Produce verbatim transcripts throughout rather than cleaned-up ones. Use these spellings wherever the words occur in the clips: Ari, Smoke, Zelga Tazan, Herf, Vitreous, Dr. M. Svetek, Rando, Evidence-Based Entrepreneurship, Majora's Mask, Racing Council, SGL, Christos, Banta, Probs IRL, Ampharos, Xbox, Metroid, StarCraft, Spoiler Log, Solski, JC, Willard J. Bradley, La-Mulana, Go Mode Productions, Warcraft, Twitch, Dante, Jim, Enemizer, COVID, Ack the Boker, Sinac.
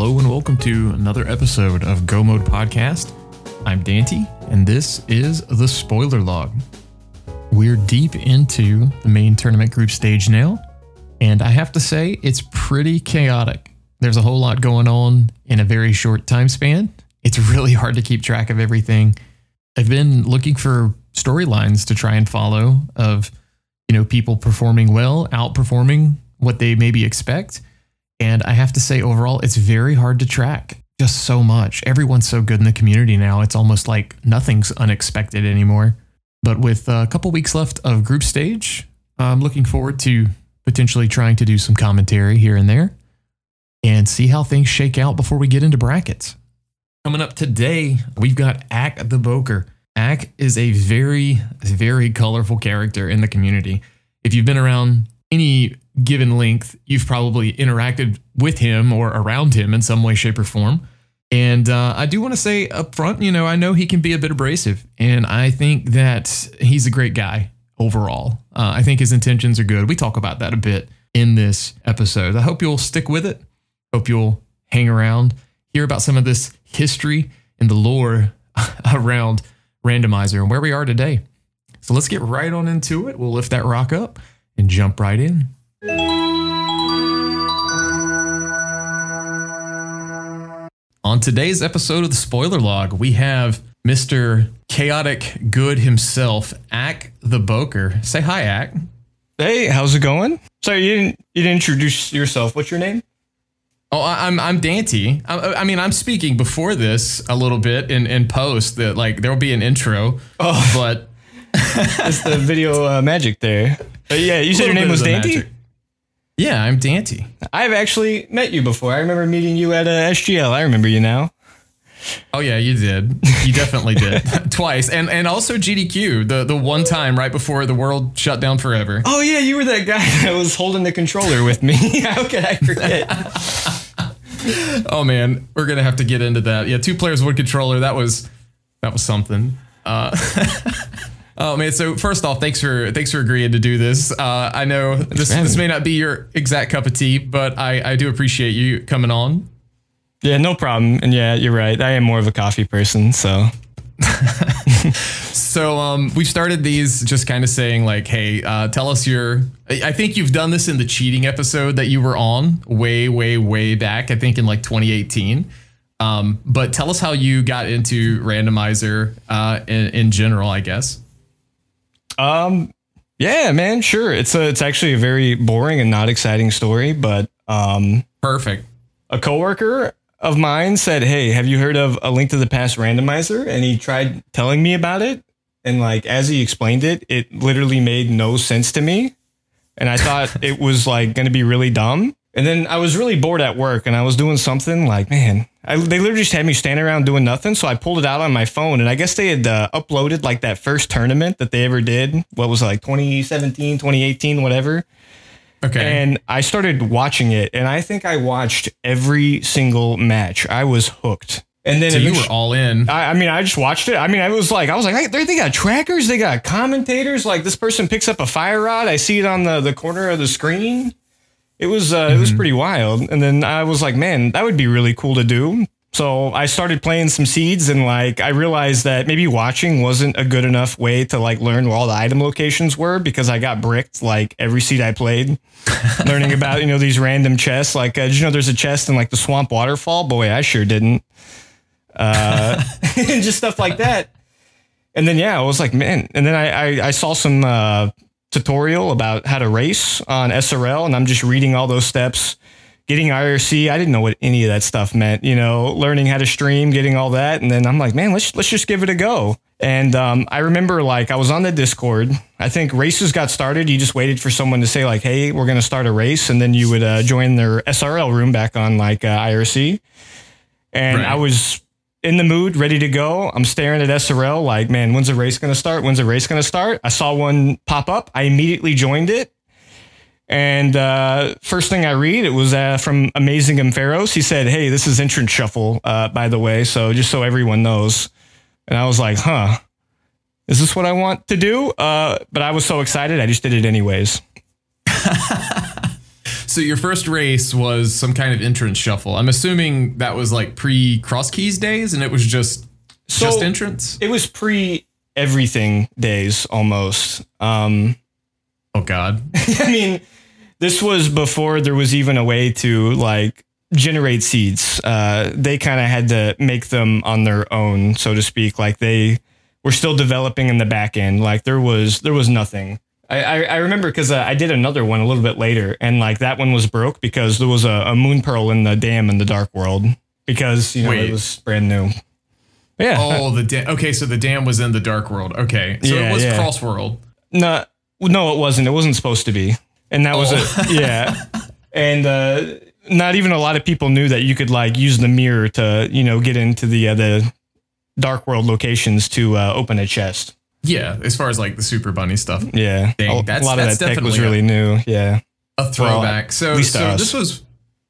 Hello and welcome to another episode of Go Mode Podcast. I'm Dante, and this is the Spoiler Log. We're deep into the main tournament group stage now, and I have to say it's pretty chaotic. There's a whole lot going on in a very short time span. It's really hard to keep track of everything. I've been looking for storylines to try and follow of, you know, people performing well, outperforming what they maybe expect. And I have to say, overall, it's very hard to track. Just so much. Everyone's so good in the community now. It's almost like nothing's unexpected anymore. But with a couple weeks left of group stage, I'm looking forward to potentially trying to do some commentary here and there and see how things shake out before we get into brackets. Coming up today, we've got Ack the Boker. Ack is a very, very colorful character in the community. If you've been around any given length, you've probably interacted with him or around him in some way, shape, or form. And uh, I do want to say up front, you know, I know he can be a bit abrasive, and I think that he's a great guy overall. Uh, I think his intentions are good. We talk about that a bit in this episode. I hope you'll stick with it. Hope you'll hang around, hear about some of this history and the lore around Randomizer and where we are today. So let's get right on into it. We'll lift that rock up and jump right in. On today's episode of the Spoiler Log, we have Mister Chaotic Good himself, Ack the Boker. Say hi, Ack. Hey, how's it going? Sorry, you didn't you didn't introduce yourself. What's your name? Oh, I'm I'm Dante. I, I mean, I'm speaking before this a little bit in in post that like there'll be an intro. Oh, but it's the video uh, magic there. But yeah, you said your name was Dante. Magic. Yeah, I'm Dante. I've actually met you before. I remember meeting you at uh, S G L. I remember you now. Oh, yeah, you did. You definitely did. Twice. And and also G D Q, the, the one time right before the world shut down forever. Oh, yeah, you were that guy that was holding the controller with me. How could I forget? Oh, man, we're going to have to get into that. Yeah, two players, one controller. That was that was something. Uh Oh, man. So first off, thanks for thanks for agreeing to do this. Uh, I know this, this may not be your exact cup of tea, but I, I do appreciate you coming on. Yeah, no problem. And yeah, you're right. I am more of a coffee person. So so um, we've started these just kind of saying like, hey, uh, tell us your I think you've done this in the cheating episode that you were on way, way, way back, I think in like twenty eighteen. Um, but tell us how you got into Randomizer uh, in, in general, I guess. Um, yeah, man, sure. It's a, it's actually a very boring and not exciting story, but, um, perfect. A coworker of mine said, hey, have you heard of A Link to the Past Randomizer? And he tried telling me about it. And like, as he explained it, it literally made no sense to me. And I thought it was like going to be really dumb. And then I was really bored at work and I was doing something like, man, I, they literally just had me standing around doing nothing. So I pulled it out on my phone and I guess they had uh, uploaded like that first tournament that they ever did. What was it, like twenty seventeen, twenty eighteen, whatever. Okay. And I started watching it and I think I watched every single match. I was hooked. And then so you were all in. I, I mean, I just watched it. I mean, I was like, I was like, hey, they, they got trackers. They got commentators. Like this person picks up a fire rod. I see it on the, the corner of the screen. It was uh, mm-hmm. it was pretty wild. And then I was like, man, that would be really cool to do. So I started playing some seeds and like I realized that maybe watching wasn't a good enough way to like learn where all the item locations were because I got bricked like every seed I played learning about, you know, these random chests like, uh, did you know there's a chest in like the swamp waterfall? Boy, I sure didn't. Uh, and just stuff like that. And then, yeah, I was like, man. And then I, I, I saw some uh tutorial about how to race on S R L. And I'm just reading all those steps, getting I R C. I didn't know what any of that stuff meant, you know, learning how to stream, getting all that. And then I'm like, man, let's, let's just give it a go. And um, I remember like I was on the Discord, I think races got started. You just waited for someone to say like, hey, we're going to start a race. And then you would uh, join their S R L room back on like uh, I R C. And right. I was in the mood, ready to go. I'm staring at S R L like, man, when's the race going to start? When's the race going to start? I saw one pop up. I immediately joined it. And uh, first thing I read, it was uh, from Amazing Ampharos. He said, hey, this is entrance shuffle, uh, by the way. So just so everyone knows. And I was like, huh, is this what I want to do? Uh, but I was so excited. I just did it anyways. So your first race was some kind of entrance shuffle. I'm assuming that was like pre-Cross Keys days and it was just so just entrance? It was pre-everything days almost. Um, oh, God. I mean, this was before there was even a way to like generate seeds. Uh, they kind of had to make them on their own, so to speak. Like they were still developing in the back end. Like there was there was nothing. I, I remember because uh, I did another one a little bit later, and like that one was broke because there was a, a moon pearl in the dam in the dark world because, you know, Wait. It was brand new. Yeah. Oh, the dam. Okay, so the dam was in the dark world. Okay, so yeah, it was yeah. cross world. No, no, it wasn't. It wasn't supposed to be, and that oh. was it. Yeah, and uh, not even a lot of people knew that you could like use the mirror to, you know, get into the uh, the dark world locations to uh, open a chest. Yeah, as far as like the Super Bunny stuff. Yeah, Dang, that's, a lot of that's that tech was really a, new. Yeah, a throwback. Well, so, so this was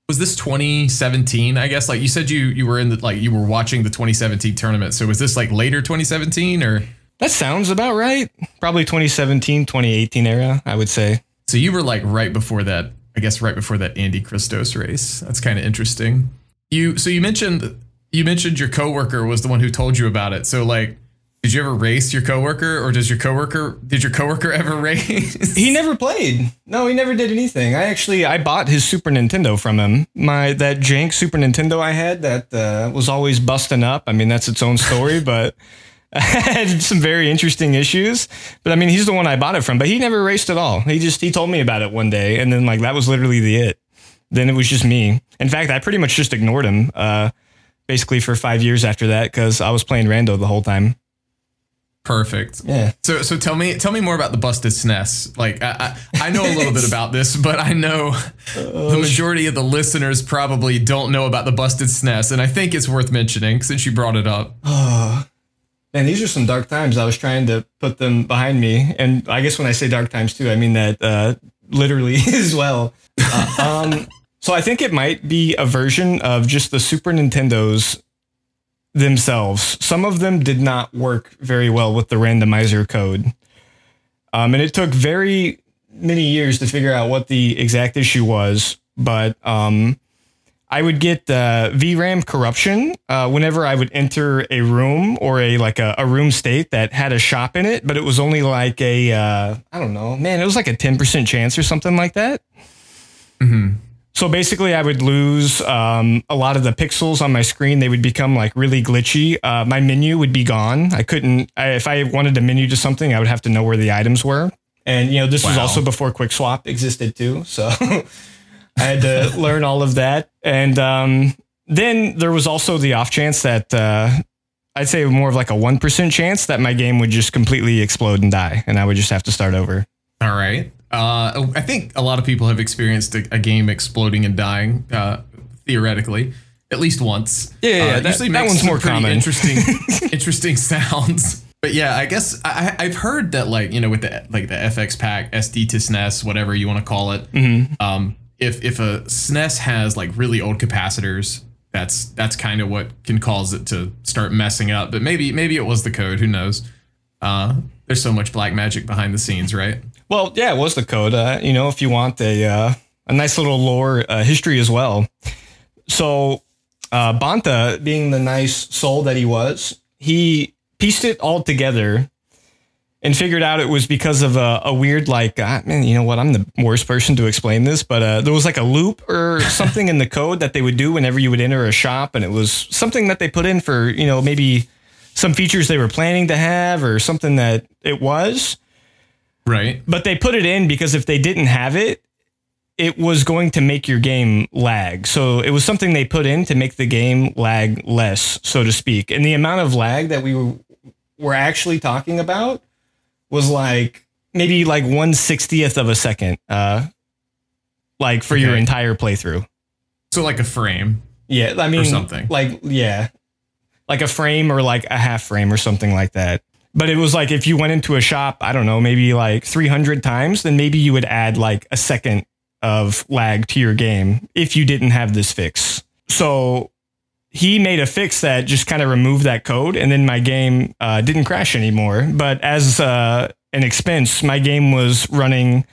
was this twenty seventeen? I guess like you said, you you were in the like you were watching the twenty seventeen tournament. So was this like later twenty seventeen or? That sounds about right. Probably twenty seventeen, twenty eighteen era, I would say. So you were like right before that. I guess right before that Andy Christos race. That's kind of interesting. You so you mentioned you mentioned your coworker was the one who told you about it. So like. Did you ever race your coworker, or does your coworker? Did your coworker ever race? He never played. No, he never did anything. I actually I bought his Super Nintendo from him. My that jank Super Nintendo I had that uh, was always busting up. I mean, that's its own story, but I had some very interesting issues. But I mean, he's the one I bought it from. But he never raced at all. He just he told me about it one day, and then like that was literally the it. Then it was just me. In fact, I pretty much just ignored him, uh, basically for five years after that because I was playing Rando the whole time. Perfect. Yeah. So, so tell me, tell me more about the busted S N E S. Like, I, I, I know a little bit about this, but I know the majority of the listeners probably don't know about the busted S N E S, and I think it's worth mentioning since you brought it up. Oh, man, these are some dark times. I was trying to put them behind me, and I guess when I say dark times too, I mean that uh, literally as well. Uh, um, so I think it might be a version of just the Super Nintendo's. Themselves. Some of them did not work very well with the randomizer code. Um, and it took very many years to figure out what the exact issue was. But um, I would get uh, V RAM corruption uh, whenever I would enter a room or a like a, a room state that had a shop in it. But it was only like a, uh, I don't know, man, it was like a ten percent chance or something like that. Mm-hmm. So basically, I would lose um, a lot of the pixels on my screen. They would become like really glitchy. Uh, my menu would be gone. I couldn't I, if I wanted to menu to something, I would have to know where the items were. And, you know, this wow. was also before Quick Swap existed, too. So I had to learn all of that. And um, then there was also the off chance that uh, I'd say more of like a one percent chance that my game would just completely explode and die. And I would just have to start over. All right. Uh, I think a lot of people have experienced a, a game exploding and dying, uh, theoretically, at least once. Yeah, yeah, uh, yeah that, usually that makes one's more common. Interesting, interesting sounds. But yeah, I guess I, I've heard that, like, you know, with the like the F X pack, S D to S N E S, whatever you want to call it. Mm-hmm. Um, if if a S N E S has like really old capacitors, that's that's kind of what can cause it to start messing up. But maybe maybe it was the code. Who knows? Uh, there's so much black magic behind the scenes, right? Well, yeah, it was the code. Uh, you know, if you want a uh, a nice little lore uh, history as well. So uh, Banta, being the nice soul that he was, he pieced it all together and figured out it was because of a, a weird like, ah, man, you know what? I'm the worst person to explain this, but uh, there was like a loop or something in the code that they would do whenever you would enter a shop. And it was something that they put in for, you know, maybe some features they were planning to have or something that it was. Right. But they put it in because if they didn't have it, it was going to make your game lag. So it was something they put in to make the game lag less, so to speak. And the amount of lag that we were, were actually talking about was like maybe like one sixtieth of a second, uh, like for okay. your entire playthrough. So like a frame. Yeah. I mean, or something like, yeah, like a frame or like a half frame or something like that. But it was like if you went into a shop, I don't know, maybe like three hundred times, then maybe you would add like a second of lag to your game if you didn't have this fix. So he made a fix that just kind of removed that code. And then my game uh, didn't crash anymore. But as uh, an expense, my game was running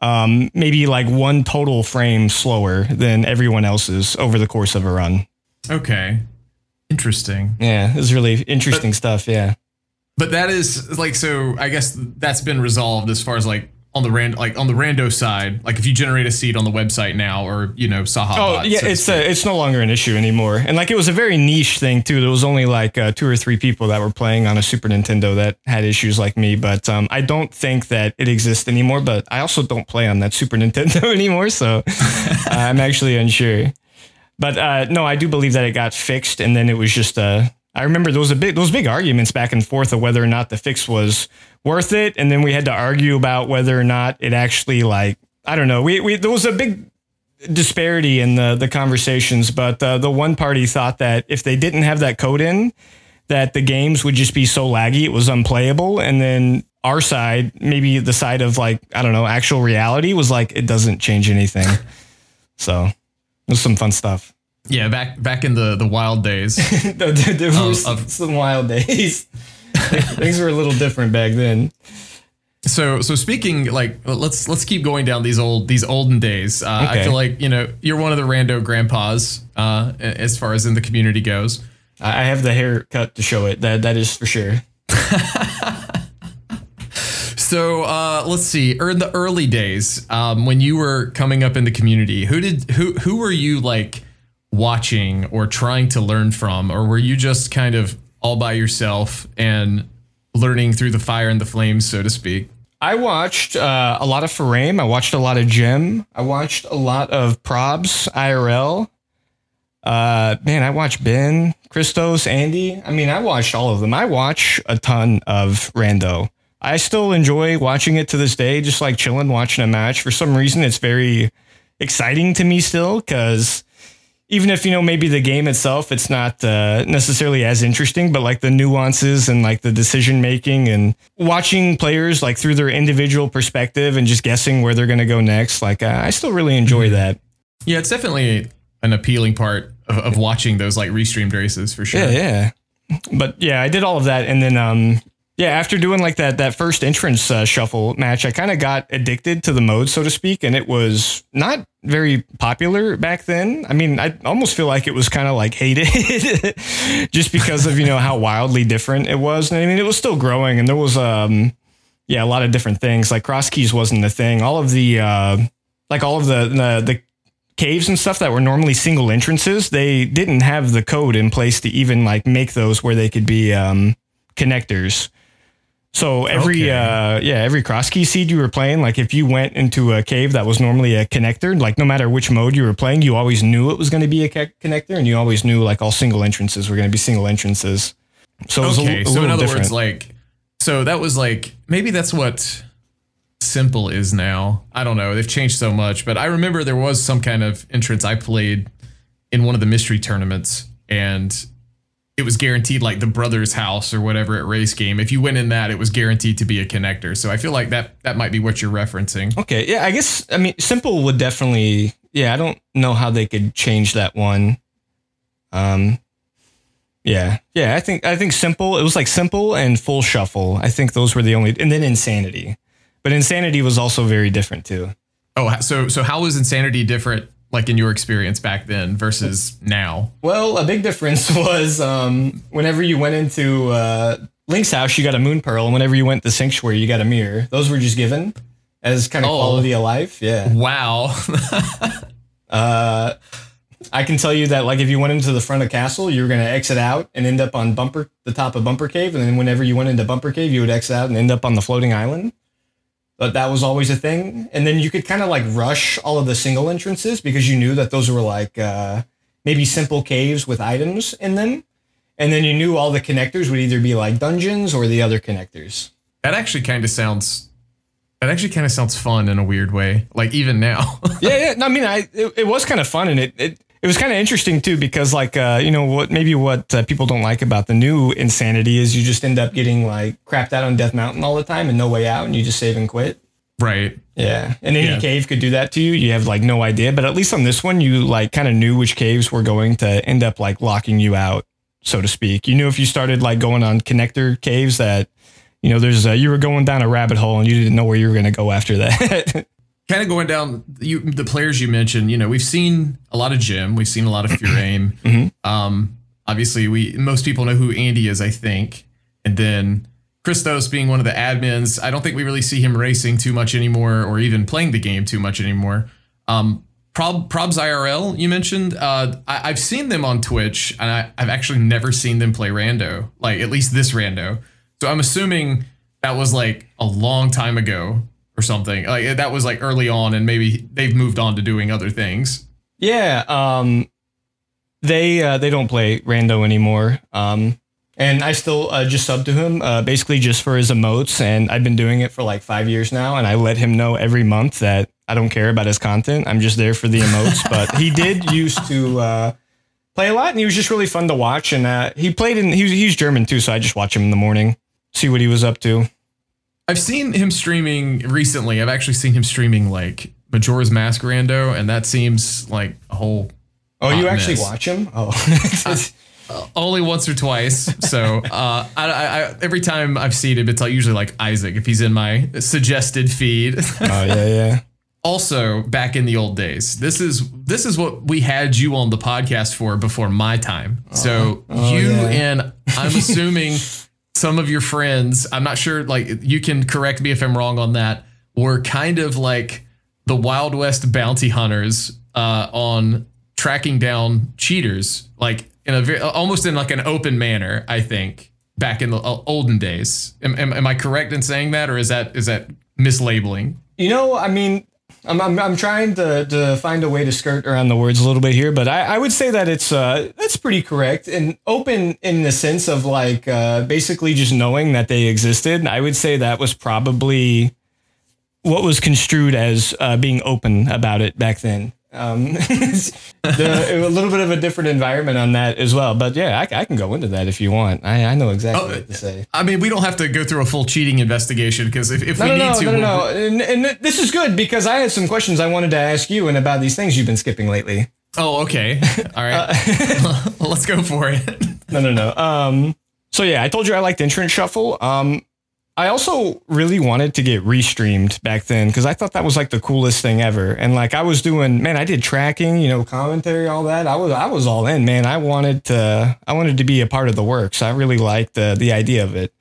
um, maybe like one total frame slower than everyone else's over the course of a run. Okay. Interesting. Yeah, it's really interesting but, stuff. Yeah. But that is like, so I guess that's been resolved as far as like on the rand, like on the rando side, like if you generate a seed on the website now or, you know, Saha. Oh bot, yeah. So it's a, it's no longer an issue anymore. And like, it was a very niche thing too. There was only like uh, two or three people that were playing on a Super Nintendo that had issues like me, but um, I don't think that it exists anymore, but I also don't play on that Super Nintendo anymore. So I'm actually unsure. But uh, no, I do believe that it got fixed, and then it was just. Uh, I remember there was a big, those big arguments back and forth of whether or not the fix was worth it, and then we had to argue about whether or not it actually, like, I don't know. We we there was a big disparity in the the conversations, but uh, the one party thought that if they didn't have that code in, that the games would just be so laggy it was unplayable, and then our side, maybe the side of like I don't know, actual reality, was like it doesn't change anything, so. There's some fun stuff. Yeah, back back in the, the wild days. there, there um, was of, some wild days. Things were a little different back then. So so speaking like let's let's keep going down these old these olden days. Uh, okay. I feel like, you know, you're one of the rando grandpas uh, as far as in the community goes. I have the haircut to show it. That that is for sure. So uh, let's see. In the early days, um, when you were coming up in the community, who did who who were you like watching or trying to learn from, or were you just kind of all by yourself and learning through the fire and the flames, so to speak? I watched uh, a lot of Foraim. I watched a lot of Jim. I watched a lot of Probs I R L. Uh, man, I watched Ben, Christos, Andy. I mean, I watched all of them. I watch a ton of Rando. I still enjoy watching it to this day, just like chilling, watching a match. For some reason, it's very exciting to me still, because even if, you know, maybe the game itself, it's not uh, necessarily as interesting, but like the nuances and like the decision making and watching players like through their individual perspective and just guessing where they're going to go next. Like, uh, I still really enjoy that. Yeah, it's definitely an appealing part of, of watching those like restreamed races for sure. Yeah, yeah. But yeah, I did all of that. And then, um, yeah, after doing like that that first entrance uh, shuffle match, I kind of got addicted to the mode, so to speak, and it was not very popular back then. I mean, I almost feel like it was kind of like hated just because of, you know, how wildly different it was. And I mean, it was still growing, and there was, um, yeah, a lot of different things. Like cross keys wasn't a thing. All of the uh, like all of the, the the caves and stuff that were normally single entrances, they didn't have the code in place to even like make those where they could be um, connectors. So every, okay. uh, yeah, every cross key seed you were playing, like if you went into a cave that was normally a connector, like no matter which mode you were playing, you always knew it was going to be a connector, and you always knew like all single entrances were going to be single entrances. So, it was okay. a, a so in other different. words, like, so that was like, maybe that's what simple is now. I don't know. They've changed so much, but I remember there was some kind of entrance I played in one of the mystery tournaments, and it was guaranteed like the brother's house or whatever at race game. If you went in that, it was guaranteed to be a connector. So I feel like that that might be what you're referencing. Okay. Yeah, I guess, I mean, simple would definitely, yeah, I don't know how they could change that one. Um, yeah. Yeah. I think, I think simple, it was like simple and full shuffle. I think those were the only, and then insanity, but insanity was also very different too. Oh, so, so how was insanity different? Like in your experience back then versus now? Well, a big difference was um, whenever you went into uh, Link's house, you got a moon pearl. And whenever you went to Sanctuary, you got a mirror. Those were just given as kind of oh. quality of life. Yeah. Wow. uh, I can tell you that like if you went into the front of castle, you were going to exit out and end up on bumper, the top of Bumper Cave. And then whenever you went into Bumper Cave, you would exit out and end up on the floating island. But that was always a thing. And then you could kind of like rush all of the single entrances because you knew that those were like uh, maybe simple caves with items in them. And then you knew all the connectors would either be like dungeons or the other connectors. That actually kind of sounds that actually kind of sounds fun in a weird way, like even now. yeah, yeah. No, I mean, I it, it was kind of fun. And it, it, it was kind of interesting, too, because like, uh, you know, what maybe what uh, people don't like about the new insanity is you just end up getting like crapped out on Death Mountain all the time and no way out, and you just save and quit. Right. Yeah. And any yeah. cave could do that to you. You have like no idea. But at least on this one, you like kind of knew which caves were going to end up like locking you out, so to speak. You knew if you started like going on connector caves that, you know, there's uh, you were going down a rabbit hole and you didn't know where you were going to go after that. kind of going down you, the players you mentioned, you know, we've seen a lot of Jim. We've seen a lot of Foraim. Mm-hmm. Um, obviously, we most people know who Andy is, I think. And then Christos being one of the admins. I don't think we really see him racing too much anymore or even playing the game too much anymore. Um, Prob, Probs I R L, you mentioned. Uh, I, I've seen them on Twitch, and I, I've actually never seen them play Rando, like at least this Rando. So I'm assuming that was like a long time ago. Or something like that was like early on, and maybe they've moved on to doing other things. Yeah, um, they uh, they don't play Rando anymore, um, and I still uh, just sub to him uh, basically just for his emotes, and I've been doing it for like five years now, and I let him know every month that I don't care about his content. I'm just there for the emotes. But he did used to uh, play a lot, and he was just really fun to watch. And uh, he played in he was, he was German too, so I just watch him in the morning, see what he was up to. I've seen him streaming recently. I've actually seen him streaming like Majora's Mask Rando, and that seems like a whole. Oh, you actually mess. Watch him? Oh, uh, only once or twice. So uh, I, I, every time I've seen him, it's usually like Isaac if he's in my suggested feed. Oh yeah, yeah. Also, back in the old days, this is this is what we had you on the podcast for before my time. Oh, so oh, you yeah. and I'm assuming. Some of your friends, I'm not sure, like you can correct me if I'm wrong on that, were kind of like the Wild West bounty hunters uh, on tracking down cheaters, like in a very, almost in like an open manner, I think, back in the olden days. Am, am, am I correct in saying that, or is that is that mislabeling? You know, I mean, I'm I'm, I'm trying to, to find a way to skirt around the words a little bit here, but I, I would say that it's uh that's pretty correct and open in the sense of like uh, basically just knowing that they existed. I would say that was probably what was construed as uh, being open about it back then. Um, the, a little bit of a different environment on that as well. But yeah, I, I can go into that if you want. I, I know exactly oh, what to say. I mean, we don't have to go through a full cheating investigation because if, if no, we no, need no, to. No, no, no. We'll... And, and this is good because I had some questions I wanted to ask you and about these things you've been skipping lately. Oh, okay. All right. uh, Let's go for it. No, no, no. Um, so yeah, I told you I liked Entrance Shuffle. Um, I also really wanted to get restreamed back then because I thought that was like the coolest thing ever. And like I was doing, man, I did tracking, you know, commentary, all that. I was I was all in, man. I wanted to I wanted to be a part of the works. I really liked the, the idea of it.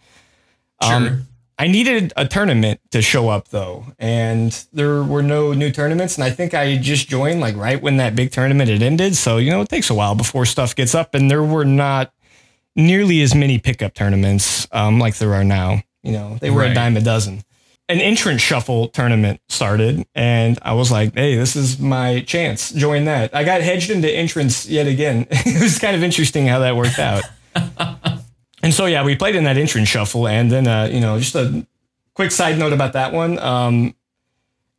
Sure. Um, I needed a tournament to show up, though, and there were no new tournaments. And I think I just joined like right when that big tournament had ended. So, you know, it takes a while before stuff gets up, and there were not nearly as many pickup tournaments um, like there are now. You know, they were right. a dime a dozen. An entrance shuffle tournament started, and I was like, hey, this is my chance. Join that. I got hedged into entrance yet again. It was kind of interesting how that worked out. And so, yeah, we played in that entrance shuffle. And then, uh, you know, just a quick side note about that one. Um,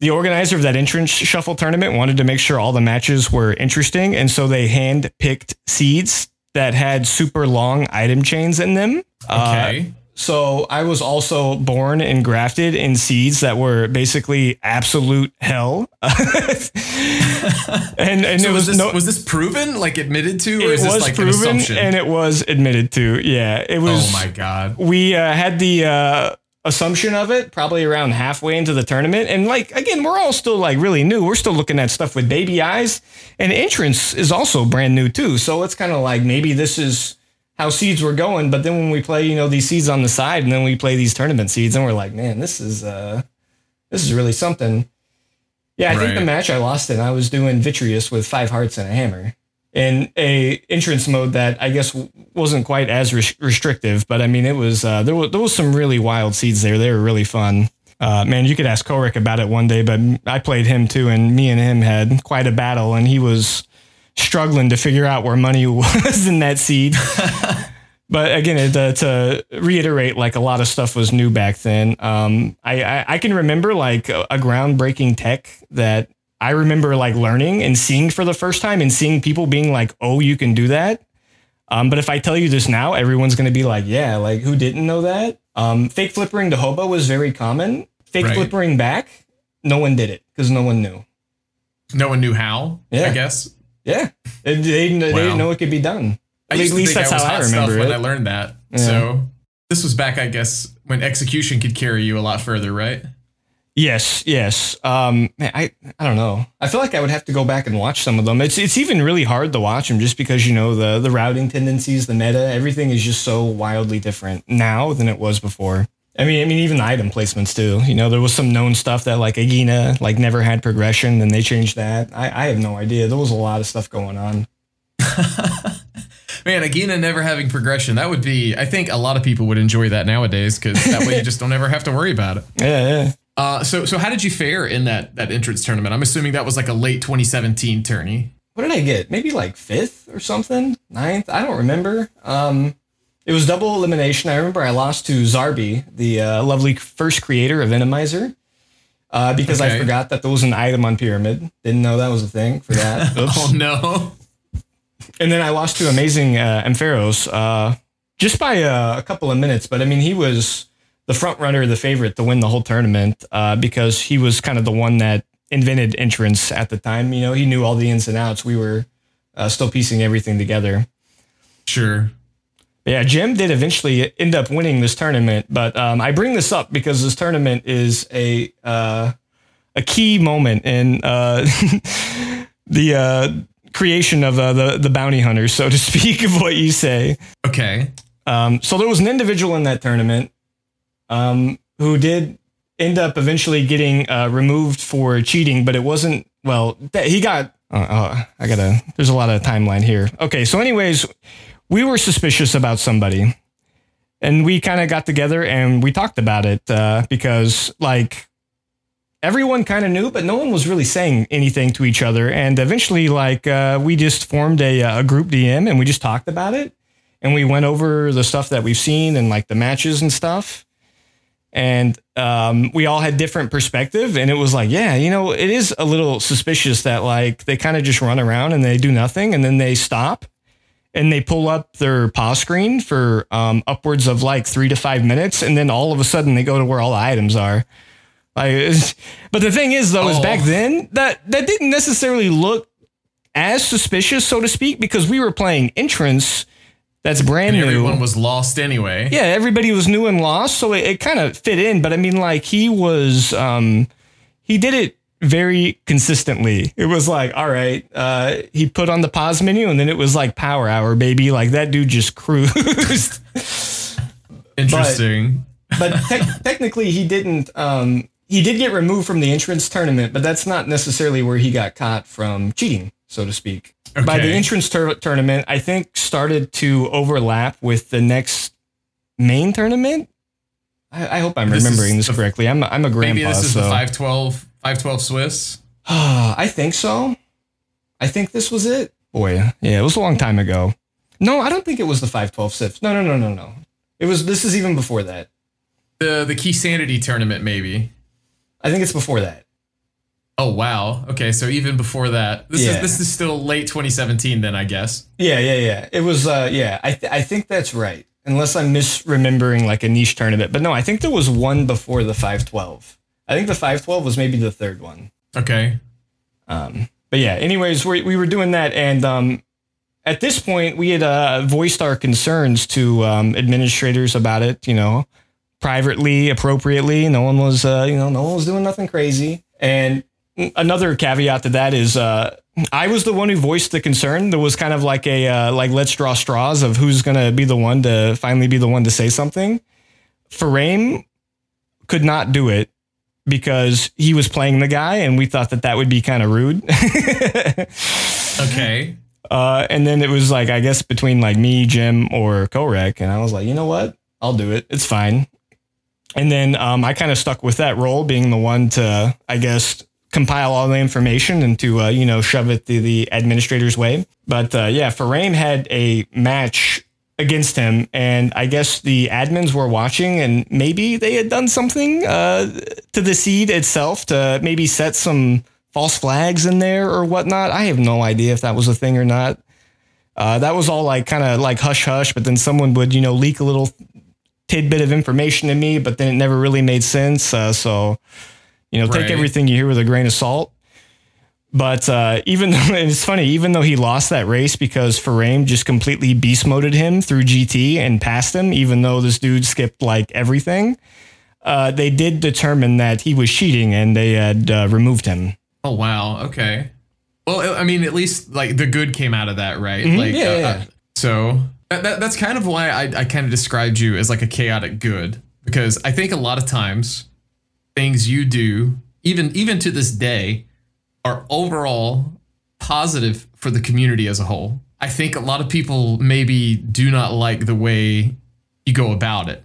the organizer of that entrance shuffle tournament wanted to make sure all the matches were interesting. And so they hand picked seeds that had super long item chains in them. Okay. Uh, So I was also born and grafted in seeds that were basically absolute hell. and and so it was, was this no, was this proven, like admitted to, or is this like proven, an assumption? And it was admitted to. Yeah, it was. Oh my God. We uh, had the uh, assumption of it probably around halfway into the tournament. And like, again, we're all still like really new. We're still looking at stuff with baby eyes, and entrance is also brand new too. So it's kind of like maybe this is how seeds were going, but then when we play, you know, these seeds on the side, and then we play these tournament seeds, and we're like, man, this is uh, this is really something. Yeah, I right. think the match I lost in, I was doing Vitreous with five hearts and a hammer in a entrance mode that I guess wasn't quite as res- restrictive, but I mean, it was uh, there was there was some really wild seeds there. They were really fun. Uh, man, you could ask Koric about it one day, but I played him too, and me and him had quite a battle, and he was struggling to figure out where money was in that seed. But again, it, uh, to reiterate, like a lot of stuff was new back then. Um, I, I, I can remember like a, a groundbreaking tech that I remember like learning and seeing for the first time and seeing people being like, oh, you can do that. Um, but if I tell you this now, everyone's going to be like, yeah, like who didn't know that? Um, fake flippering to hobo was very common. Fake right. flippering back. No one did it because no one knew. No one knew how, yeah. I guess. Yeah, they, they, wow. they didn't know it could be done. At least that's how I remember it. When I learned that. Yeah. So this was back, I guess, when execution could carry you a lot further, right? Yes, yes. Um, man, I I don't know. I feel like I would have to go back and watch some of them. It's it's even really hard to watch them just because, you know, the, the routing tendencies, the meta, everything is just so wildly different now than it was before. I mean, I mean, even the item placements too. You know, there was some known stuff that like Agena like never had progression, and they changed that. I, I have no idea. There was a lot of stuff going on. Man, Agena never having progression. That would be, I think a lot of people would enjoy that nowadays because that way you just don't ever have to worry about it. Yeah, yeah. Uh, so so how did you fare in that that entrance tournament? I'm assuming that was like a late twenty seventeen tourney. What did I get? Maybe like fifth or something? Ninth? I don't remember. Um, it was double elimination. I remember I lost to Zarbi, the uh, lovely first creator of Enemizer, uh, because okay. I forgot that there was an item on Pyramid. Didn't know that was a thing for that. Oh, no. And then I lost to amazing uh, Ampharos uh, just by uh, a couple of minutes. But, I mean, he was the front runner, the favorite to win the whole tournament, uh, because he was kind of the one that invented entrance at the time. You know, he knew all the ins and outs. We were uh, still piecing everything together. Sure. Yeah, Jim did eventually end up winning this tournament, but um, I bring this up because this tournament is a uh, a key moment in uh, the uh, creation of uh, the the bounty hunters, so to speak, of what you say. Okay. Um, so there was an individual in that tournament. Um, who did end up eventually getting uh, removed for cheating, but it wasn't, well, th- he got, uh, uh, I gotta, there's a lot of timeline here. Okay, so anyways, we were suspicious about somebody, and we kind of got together and we talked about it uh, because, like, everyone kind of knew, but no one was really saying anything to each other. And eventually, like, uh, we just formed a, a group D M and we just talked about it, and we went over the stuff that we've seen and, like, the matches and stuff. And um, we all had different perspective, and it was like, yeah, you know, it is a little suspicious that like they kind of just run around and they do nothing, and then they stop and they pull up their paw screen for um, upwards of like three to five minutes. And then all of a sudden they go to where all the items are. Like, but the thing is, though, oh. is back then that that didn't necessarily look as suspicious, so to speak, because we were playing entrance. That's brand and everyone new. Everyone was lost anyway. Yeah, everybody was new and lost, so it, it kind of fit in. But I mean, like he was, um, he did it very consistently. It was like, all right, uh, he put on the pause menu, and then it was like power hour, baby. Like that dude just cruised. Interesting. But, but te- technically, he didn't. Um, he did get removed from the entrance tournament, but that's not necessarily where he got caught from cheating, so to speak. Okay. By the entrance tur- tournament, I think started to overlap with the next main tournament. I, I hope I'm this remembering this the, correctly. I'm I'm a grandpa. Maybe this is so. The five twelve Swiss. I think so. I think this was it. Boy, yeah, it was a long time ago. No, I don't think it was the five twelve Swiss. No, no, no, no, no. It was. This is even before that. The the Key Sanity tournament, maybe. I think it's before that. Oh, wow. Okay, so even before that, this yeah. is this is still late twenty seventeen then, I guess. Yeah, yeah, yeah. It was, uh, yeah, I th- I think that's right. Unless I'm misremembering like a niche tournament. But no, I think there was one before the five twelve. I think the five twelve was maybe the third one. Okay. Um, but yeah, anyways, we we were doing that. And um, at this point, we had uh, voiced our concerns to um, administrators about it, you know, privately, appropriately. No one was, uh, you know, no one was doing nothing crazy. And another caveat to that is uh, I was the one who voiced the concern. There was kind of like a uh, like, let's draw straws of who's going to be the one to finally be the one to say something. Foraim could not do it because he was playing the guy, and we thought that that would be kind of rude. OK. Uh, and then it was like, I guess between like me, Jim or Koric. And I was like, you know what? I'll do it. It's fine. And then um, I kind of stuck with that role, being the one to, I guess, compile all the information and to, uh, you know, shove it the, the administrator's way. But uh, yeah, Foraim had a match against him, and I guess the admins were watching, and maybe they had done something uh, to the seed itself to maybe set some false flags in there or whatnot. I have no idea if that was a thing or not. Uh, that was all like kind of like hush hush, but then someone would, you know, leak a little tidbit of information to me, but then it never really made sense. Uh, so You know, right. Take everything you hear with a grain of salt. But uh, even though it's funny, even though he lost that race because Foraim just completely beast moded him through G T and passed him, even though this dude skipped like everything. uh, they did determine that he was cheating and they had uh, removed him. Oh, wow. OK, well, I mean, at least like the good came out of that, right? Mm-hmm. Like, yeah, uh, yeah. Uh, so that, that, that's kind of why I, I kind of described you as like a chaotic good, because I think a lot of times things you do, even even to this day, are overall positive for the community as a whole. I think a lot of people maybe do not like the way you go about it.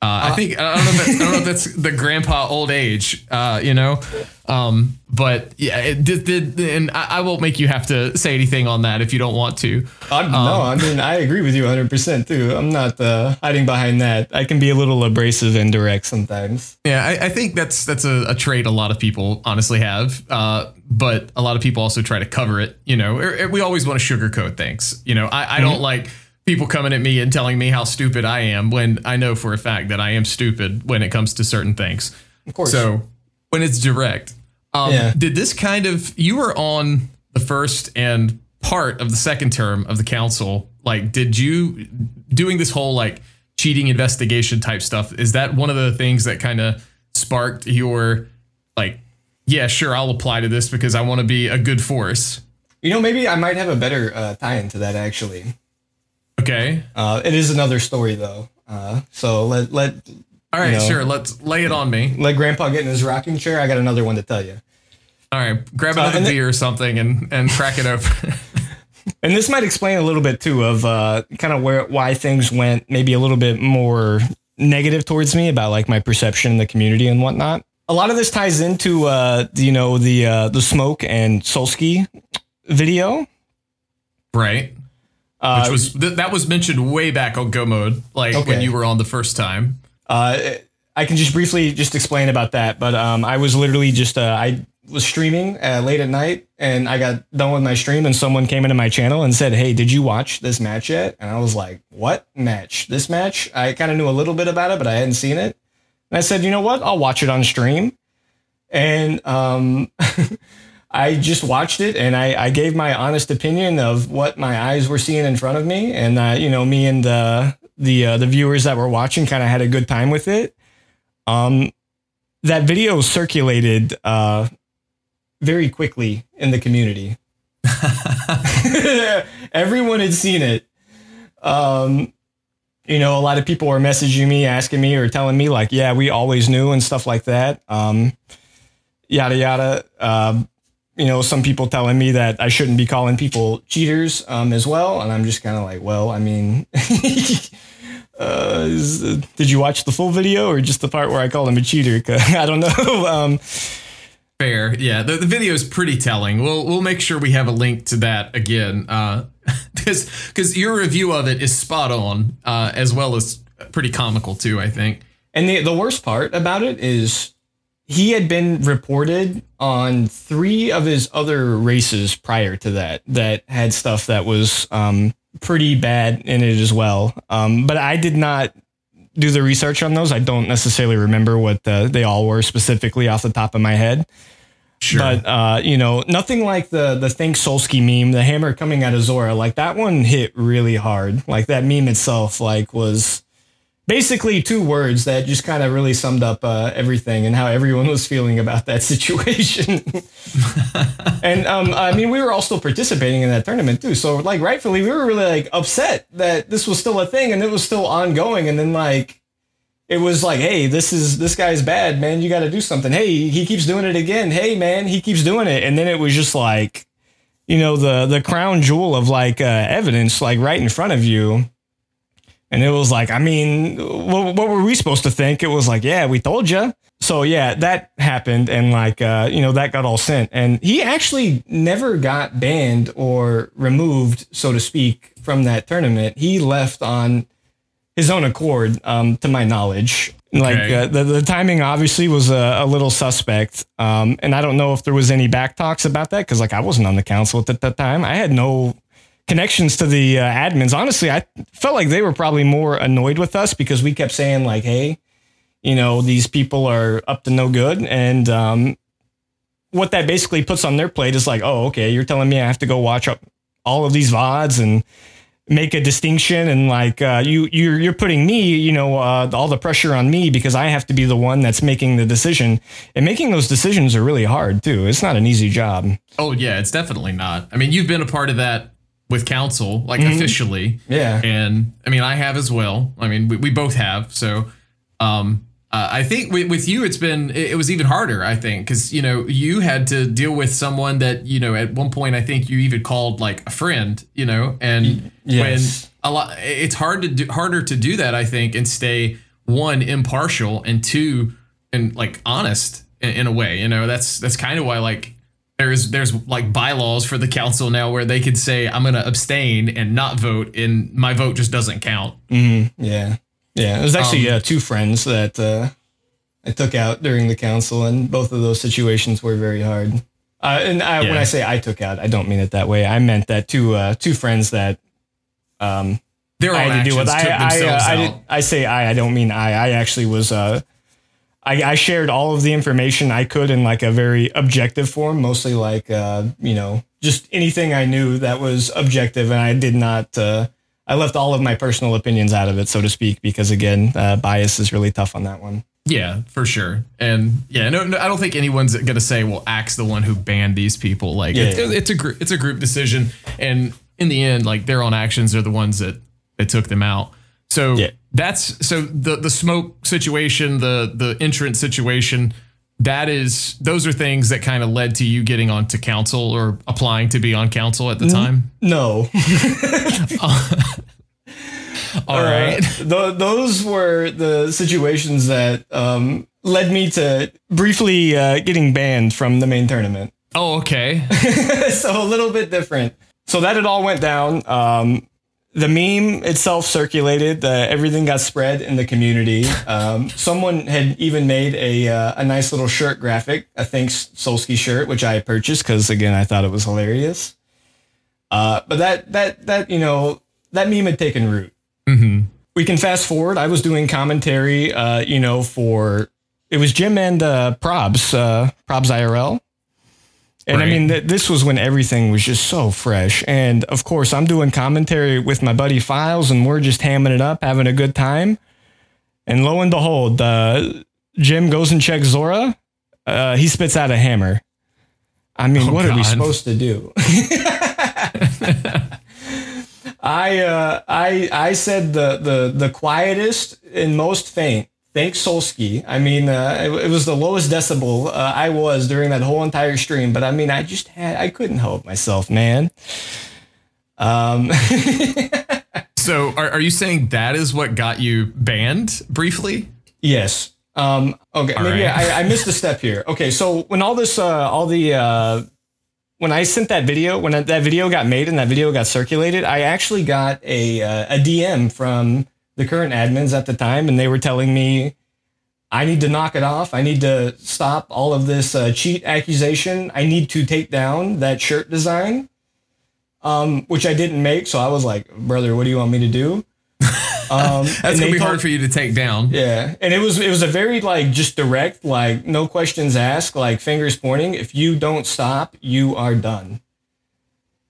Uh, uh, I think I don't, know if I don't know if that's the grandpa old age, uh, you know, um, but yeah, it did. did and I, I won't make you have to say anything on that if you don't want to. Um, no, I mean, I agree with you one hundred percent too. I'm not uh, hiding behind that. I can be a little abrasive and direct sometimes. Yeah, I, I think that's that's a, a trait a lot of people honestly have. Uh, but a lot of people also try to cover it. You know, we always want to sugarcoat things. You know, I, I don't mm-hmm. like people coming at me and telling me how stupid I am when I know for a fact that I am stupid when it comes to certain things. Of course. So when it's direct, um, yeah. did this kind of, you were on the first and part of the second term of the council. Like, did you doing this whole like cheating investigation type stuff? Is that one of the things that kind of sparked your like, yeah, sure, I'll apply to this because I want to be a good force? You know, maybe I might have a better uh, tie into that, actually. Okay. Uh, it is another story, though. Uh, so let let. All right, you know, sure. Let's lay it on me. Let Grandpa get in his rocking chair. I got another one to tell you. All right, grab so, another beer th- or something and and crack it open. And this might explain a little bit too of uh, kind of where why things went maybe a little bit more negative towards me about like my perception in the community and whatnot. A lot of this ties into uh, you know the uh, the Smoke and Solski video, right? Uh, Which was th- that was mentioned way back on Go Mode, like okay. when you were on the first time. Uh, I can just briefly just explain about that. But um, I was literally just uh, I was streaming uh, late at night and I got done with my stream and someone came into my channel and said, "Hey, did you watch this match yet?" And I was like, "What match? This match?" I kind of knew a little bit about it, but I hadn't seen it. And I said, "You know what? I'll watch it on stream." And um I just watched it and I, I gave my honest opinion of what my eyes were seeing in front of me. And, uh, you know, me and the the uh, the viewers that were watching kind of had a good time with it. Um, that video circulated uh, very quickly in the community. Everyone had seen it. Um, you know, a lot of people were messaging me, asking me or telling me like, yeah, we always knew and stuff like that. Um, yada, yada. Uh, You know, some people telling me that I shouldn't be calling people cheaters um, as well. And I'm just kind of like, well, I mean, uh, is, uh, did you watch the full video or just the part where I called him a cheater? 'Cause I don't know. um, Fair. Yeah, the, the video is pretty telling. We'll we'll make sure we have a link to that again, because uh, because your review of it is spot on, uh, as well as pretty comical, too, I think. And the the worst part about it is he had been reported on three of his other races prior to that, that had stuff that was um, pretty bad in it as well. Um, but I did not do the research on those. I don't necessarily remember what uh, they all were specifically off the top of my head. Sure. But, uh, you know, nothing like the the Think Solski meme, the hammer coming out of Zora, like that one hit really hard. Like that meme itself, like was basically two words that just kind of really summed up uh, everything and how everyone was feeling about that situation. And um, I mean, we were all still participating in that tournament, too. So like rightfully, we were really like upset that this was still a thing and it was still ongoing. And then like it was like, hey, this is this guy's bad, man. You got to do something. Hey, he keeps doing it again. Hey, man, he keeps doing it. And then it was just like, you know, the the crown jewel of like uh, evidence, like right in front of you. And it was like, I mean, what, what were we supposed to think? It was like, yeah, we told you. So, yeah, that happened. And like, uh, you know, that got all sent. And he actually never got banned or removed, so to speak, from that tournament. He left on his own accord, um, to my knowledge. Like okay. uh, the, the timing obviously was a, a little suspect. Um, and I don't know if there was any back talks about that, because like I wasn't on the council at that time. I had no connections to the uh, admins. Honestly, I felt like they were probably more annoyed with us because we kept saying like, hey, you know, these people are up to no good. And um, what that basically puts on their plate is like, oh, OK, you're telling me I have to go watch up all of these V O Ds and make a distinction and like uh, you you're you're putting me, you know, uh, all the pressure on me because I have to be the one that's making the decision. And making those decisions are really hard too. It's not an easy job. Oh yeah, it's definitely not. I mean, you've been a part of that with council, like mm-hmm. officially. Yeah. And I mean, I have as well. I mean, we, we both have. So um, uh, I think with, with you, it's been it, it was even harder, I think, because, you know, you had to deal with someone that, you know, at one point, I think you even called like a friend, you know, and yes. when a lot it's hard to do, harder to do that, I think, and stay, one, impartial and two, and like honest in, in a way. You know, that's that's kind of why, like, There's there's like bylaws for the council now where they could say I'm going to abstain and not vote and my vote just doesn't count. Mm-hmm. Yeah. Yeah. It was actually um, uh, two friends that uh, I took out during the council, and both of those situations were very hard. Uh, and I, yeah. when I say I took out, I don't mean it that way. I meant that two uh, two friends that um, their I had to do with. I, I, uh, I, did, I say I, I don't mean I. I actually was uh, I, I shared all of the information I could in like a very objective form, mostly like, uh, you know, just anything I knew that was objective. And I did not uh, I left all of my personal opinions out of it, so to speak, because, again, uh, bias is really tough on that one. Yeah, for sure. And yeah, no, no I don't think anyone's going to say, well, Ack's the one who banned these people. Like yeah, it's, yeah. it's a group. It's a group decision. And in the end, like their own actions are the ones that, that took them out. So yeah. that's so the, the smoke situation, the the entrance situation, that is those are things that kind of led to you getting onto council or applying to be on council at the time. No. All right. Uh, th- those were the situations that um, led me to briefly uh, getting banned from the main tournament. Oh, OK. So a little bit different. So that it all went down. Um The meme itself circulated. Uh, everything got spread in the community. Um, someone had even made a uh, a nice little shirt graphic, a thanks Solski shirt, which I purchased because, again, I thought it was hilarious. Uh, but that that that you know that meme had taken root. Mm-hmm. We can fast forward. I was doing commentary. Uh, you know, for it was Jim and uh, Probs uh, Probs I R L. And right. I mean, th- this was when everything was just so fresh. And of course, I'm doing commentary with my buddy Files, and we're just hamming it up, having a good time. And lo and behold, uh, Jim goes and checks Zora. Uh, he spits out a hammer. I mean, oh, what God. Are we supposed to do? I uh, I I said the, the, the quietest and most faint. Thanks, Solski. I mean, uh, it, it was the lowest decibel uh, I was during that whole entire stream. But I mean, I just had, I couldn't help myself, man. Um. So are, are you saying that is what got you banned briefly? Yes. Um, OK, maybe right. yeah, I, I missed a step here. OK, so when all this, uh, all the uh, when I sent that video, when that video got made and that video got circulated, I actually got a uh, a D M from the current admins at the time, and they were telling me I need to knock it off. I need to stop all of this uh, cheat accusation. I need to take down that shirt design, um, which I didn't make. So I was like, brother, what do you want me to do? Um, That's going to be told, hard for you to take down. Yeah. And it was it was a very like just direct, like no questions asked, like fingers pointing. If you don't stop, you are done.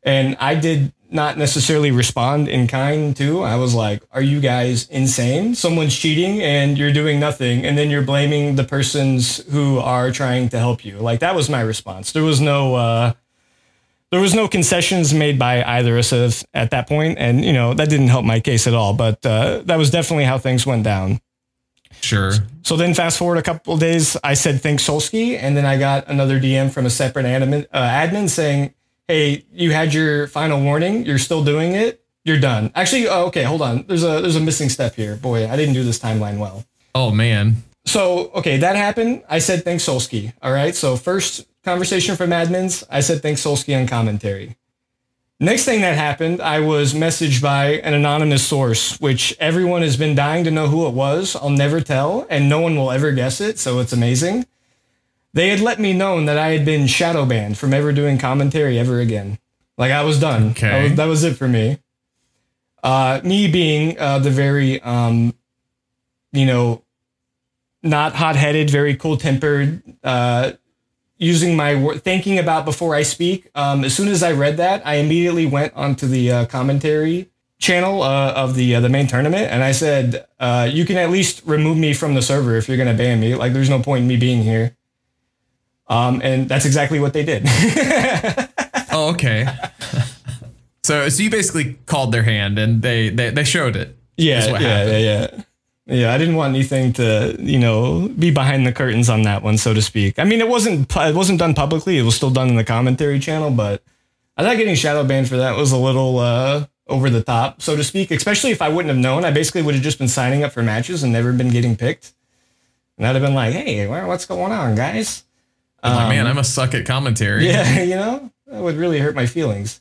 And I did not necessarily respond in kind too. I was like, are you guys insane? Someone's cheating and you're doing nothing. And then you're blaming the persons who are trying to help you. Like that was my response. There was no, uh, there was no concessions made by either of us at that point. And you know, that didn't help my case at all, but, uh, that was definitely how things went down. Sure. So then fast forward a couple of days, I said, thanks Solski. And then I got another D M from a separate admin, uh, admin saying, hey, you had your final warning. You're still doing it. You're done. Actually, oh, okay, hold on. There's a there's a missing step here. Boy, I didn't do this timeline well. Oh, man. So, okay, that happened. I said, thanks, Solski. All right. So first conversation from admins. I said, thanks, Solski on commentary. Next thing that happened, I was messaged by an anonymous source, which everyone has been dying to know who it was. I'll never tell, and no one will ever guess it. So it's amazing. They had let me know that I had been shadow banned from ever doing commentary ever again. Like I was done. Okay. That was, that was it for me. Uh, me being uh, the very, um, you know, not hot-headed, very cool-tempered, uh, using my word, thinking about before I speak. Um, as soon as I read that, I immediately went onto the uh, commentary channel uh, of the uh, the main tournament, and I said, uh, you can at least remove me from the server if you're going to ban me. Like, there's no point in me being here. Um, and that's exactly what they did. Oh, okay. So, so you basically called their hand, and they, they, they showed it. Yeah, yeah, happened. yeah, yeah. Yeah, I didn't want anything to, you know, be behind the curtains on that one, so to speak. I mean, it wasn't it wasn't done publicly. It was still done in the commentary channel, but I thought getting shadow banned for that was a little uh, over the top, so to speak, especially if I wouldn't have known. I basically would have just been signing up for matches and never been getting picked. And I'd have been like, hey, what's going on, guys? Um, like, man, I must suck at commentary. Yeah, you know, that would really hurt my feelings.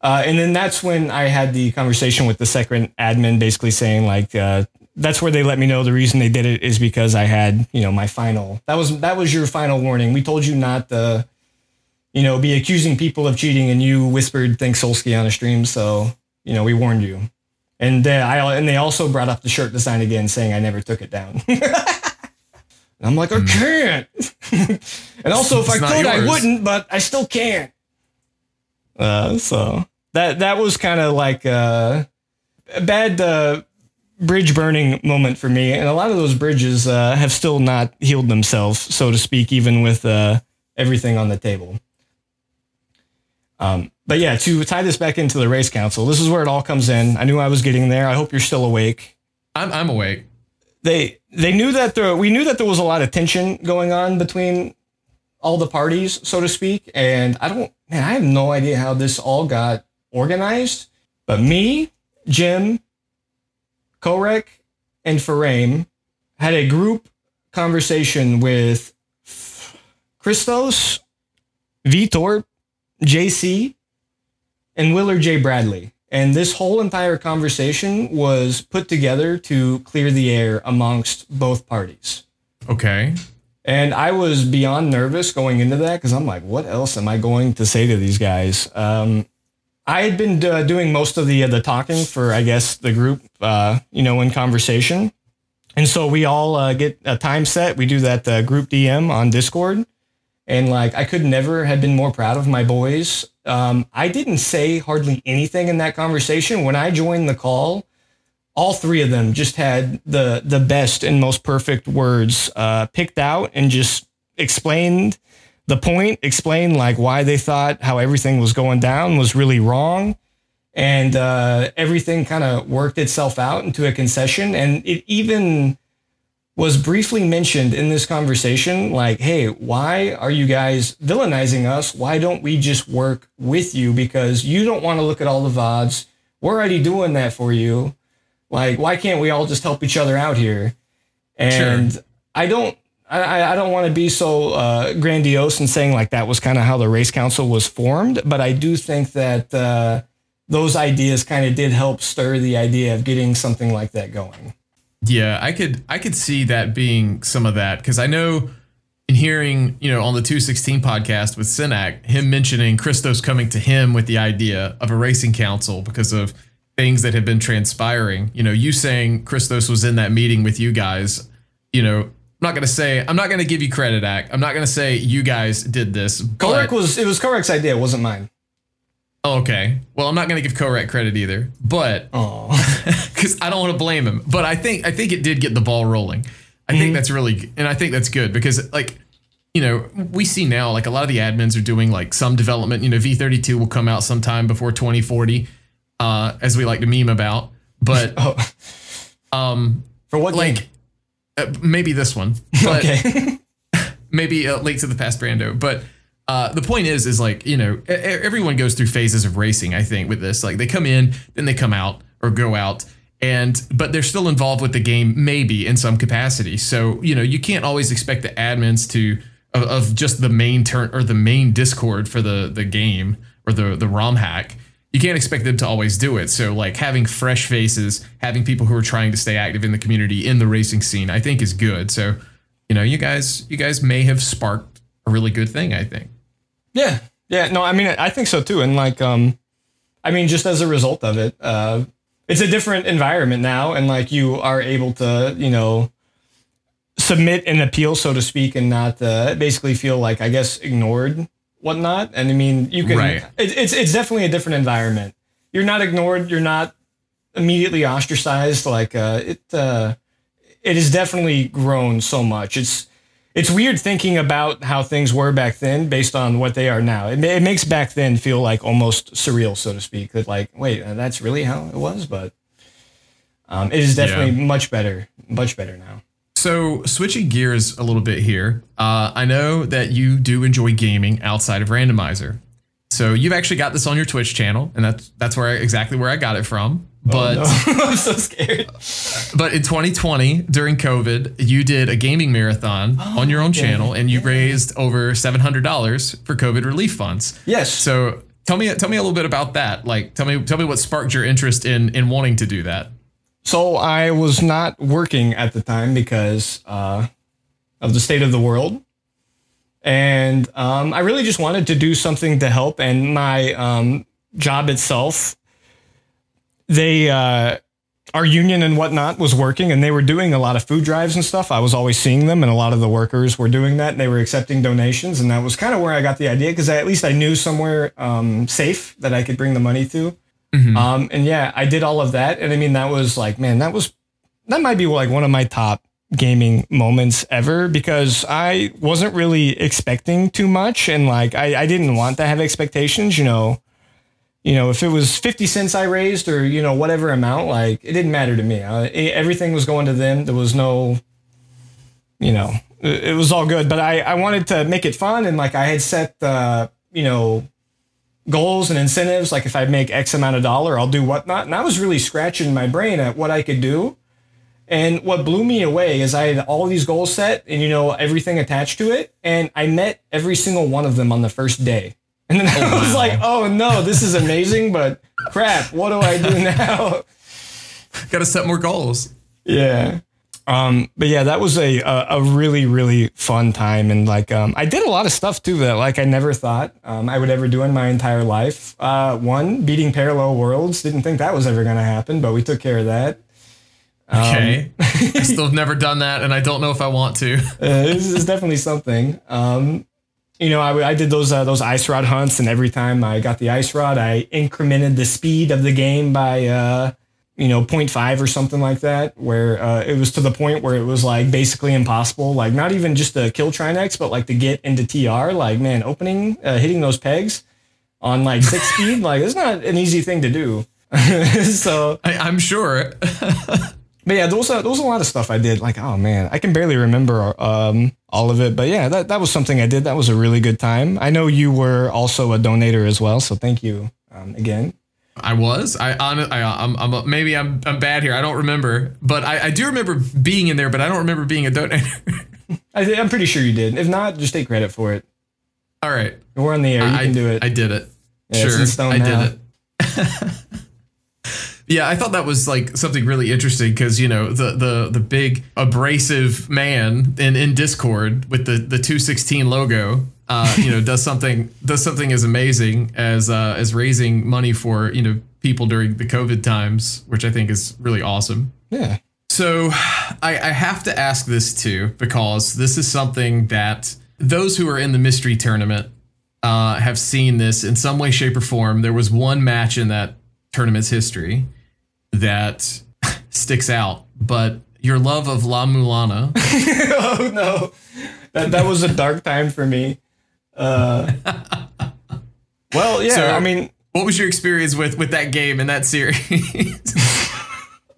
Uh, and then that's when I had the conversation with the second admin, basically saying, like, uh, that's where they let me know the reason they did it is because I had, you know, my final, that was, that was your final warning. We told you not to, you know, be accusing people of cheating, and you whispered, thanks Solski on a stream. So, you know, we warned you. And uh, I, and they also brought up the shirt design again, saying I never took it down. And I'm like, I can't. And also if it's I could, yours. I wouldn't, but I still can't. Uh, so that, that was kind of like uh, a bad, uh, bridge burning moment for me. And a lot of those bridges uh, have still not healed themselves, so to speak, even with uh, everything on the table. Um, but yeah, to tie this back into the race council, this is where it all comes in. I knew I was getting there. I hope you're still awake. I'm, I'm awake. They, they knew that there, we knew that there was a lot of tension going on between all the parties, so to speak. And I don't, man, I have no idea how this all got organized, but me, Jim, Koric and Foraim had a group conversation with Christos, Vitor, J C, and Willard J. Bradley. And this whole entire conversation was put together to clear the air amongst both parties. Okay. And I was beyond nervous going into that because I'm like, what else am I going to say to these guys? Um, I had been uh, doing most of the uh, the talking for, I guess, the group, uh, you know, in conversation. And so we all uh, get a time set. We do that uh, group D M on Discord. And like, I could never have been more proud of my boys. Um, I didn't say hardly anything in that conversation. When I joined the call, all three of them just had the, the best and most perfect words uh, picked out and just explained the point, explained like why they thought how everything was going down was really wrong. And uh, everything kind of worked itself out into a concession. And it even was briefly mentioned in this conversation, like, hey, why are you guys villainizing us? Why don't we just work with you? Because you don't want to look at all the V O Ds. We're already doing that for you. Like, why can't we all just help each other out here? And sure. I don't, I, I don't want to be so uh, grandiose in saying like that was kind of how the race council was formed, but I do think that uh, those ideas kind of did help stir the idea of getting something like that going. Yeah, I could I could see that being some of that, because I know in hearing, you know, on the two sixteen podcast with Sinac, him mentioning Christos coming to him with the idea of a racing council because of things that had been transpiring. You know, you saying Christos was in that meeting with you guys, you know. I'm not going to say, I'm not going to give you credit, Ack. I'm not going to say you guys did this. Koric was, it was Koric's idea. It wasn't mine. Oh, okay. Well, I'm not going to give Koric credit either, but because I don't want to blame him, but I think, I think it did get the ball rolling. I mm-hmm. think that's really, and I think that's good because like, you know, we see now, like a lot of the admins are doing like some development, you know, V thirty-two will come out sometime before twenty forty, uh, as we like to meme about, but, oh. um, for what like, game? Uh, maybe this one, but okay. Maybe uh, Link to the Past Rando. But uh, the point is, is like, you know, e- everyone goes through phases of racing, I think, with this. Like they come in, then they come out or go out. And but they're still involved with the game, maybe in some capacity. So, you know, you can't always expect the admins to of, of just the main turn or the main Discord for the, the game or the, the ROM hack. You can't expect them to always do it. So like having fresh faces, having people who are trying to stay active in the community, in the racing scene, I think is good. So, you know, you guys, you guys may have sparked a really good thing, I think. Yeah. Yeah. No, I mean, I think so too. And like, um, I mean, just as a result of it, uh, it's a different environment now. And like, you are able to, you know, submit an appeal, so to speak, and not uh, basically feel like, I guess, ignored. Whatnot, and I mean, you can. Right. It, it's it's definitely a different environment. You're not ignored. You're not immediately ostracized. Like uh, it, uh, it has definitely grown so much. It's it's weird thinking about how things were back then based on what they are now. It, it makes back then feel like almost surreal, so to speak. That like, wait, that's really how it was, but um, it is definitely yeah. much better, much better now. So switching gears a little bit here, uh, I know that you do enjoy gaming outside of Randomizer. So you've actually got this on your Twitch channel, and that's that's where I, exactly where I got it from. But oh, no. I'm so scared. But in twenty twenty, during COVID, you did a gaming marathon oh, on your own okay. channel, and you yeah. raised over seven hundred dollars for COVID relief funds. Yes. So tell me tell me a little bit about that. Like tell me tell me what sparked your interest in in wanting to do that. So I was not working at the time because uh, of the state of the world. And um, I really just wanted to do something to help. And my um, job itself, they, uh, our union and whatnot was working, and they were doing a lot of food drives and stuff. I was always seeing them, and a lot of the workers were doing that, and they were accepting donations. And that was kind of where I got the idea, because at least I knew somewhere um, safe that I could bring the money to. Mm-hmm. Um, and yeah, I did all of that. And I mean, that was like, man, that was, that might be like one of my top gaming moments ever, because I wasn't really expecting too much. And like, I, I didn't want to have expectations, you know, you know, if it was fifty cents I raised or, you know, whatever amount, like it didn't matter to me. I, everything was going to them. There was no, you know, it, it was all good, but I, I wanted to make it fun. And like, I had set, uh, you know, goals and incentives, like if I make X amount of dollar, I'll do whatnot. And I was really scratching my brain at what I could do. And what blew me away is I had all these goals set and, you know, everything attached to it. And I met every single one of them on the first day. And then oh, I was wow. like, oh, no, this is amazing. But crap, what do I do now? Got to set more goals. Yeah. Um, but yeah, that was a, a, a really, really fun time. And like, um, I did a lot of stuff too that like I never thought, um, I would ever do in my entire life. Uh, one, beating Parallel Worlds. Didn't think that was ever going to happen, but we took care of that. Um, okay. I still have never done that. And I don't know if I want to. uh, this is definitely something, um, you know, I, I did those, uh, those ice rod hunts, and every time I got the ice rod, I incremented the speed of the game by, uh, you know, zero point five or something like that, where uh, it was to the point where it was like basically impossible, like not even just to kill Trinex, but like to get into T R, like, man, opening, uh, hitting those pegs on like six speed, like it's not an easy thing to do. So I, I'm sure. But yeah, those are, those are a lot of stuff I did. Like, oh man, I can barely remember um, all of it. But yeah, that, that was something I did. That was a really good time. I know you were also a donator as well. So thank you um, again. I was. I, I, I I'm, I'm maybe I'm I'm bad here. I don't remember, but I, I do remember being in there, but I don't remember being a donator. I th- I'm pretty sure you did. If not, just take credit for it. All right, we're on the air. You I, can do it. I did it. Yeah, sure, it's in I did it. Yeah, I thought that was like something really interesting because, you know, the the the big abrasive man in, in Discord with the, the two sixteen logo, uh, you know, does something does something as amazing as uh, as raising money for, you know, people during the COVID times, which I think is really awesome. Yeah. So I, I have to ask this, too, because this is something that those who are in the mystery tournament uh, have seen this in some way, shape or form. There was one match in that tournament's history that sticks out, but your love of La-Mulana. Oh no, that that was a dark time for me. Uh, well, yeah, so, I mean, what was your experience with with that game and that series?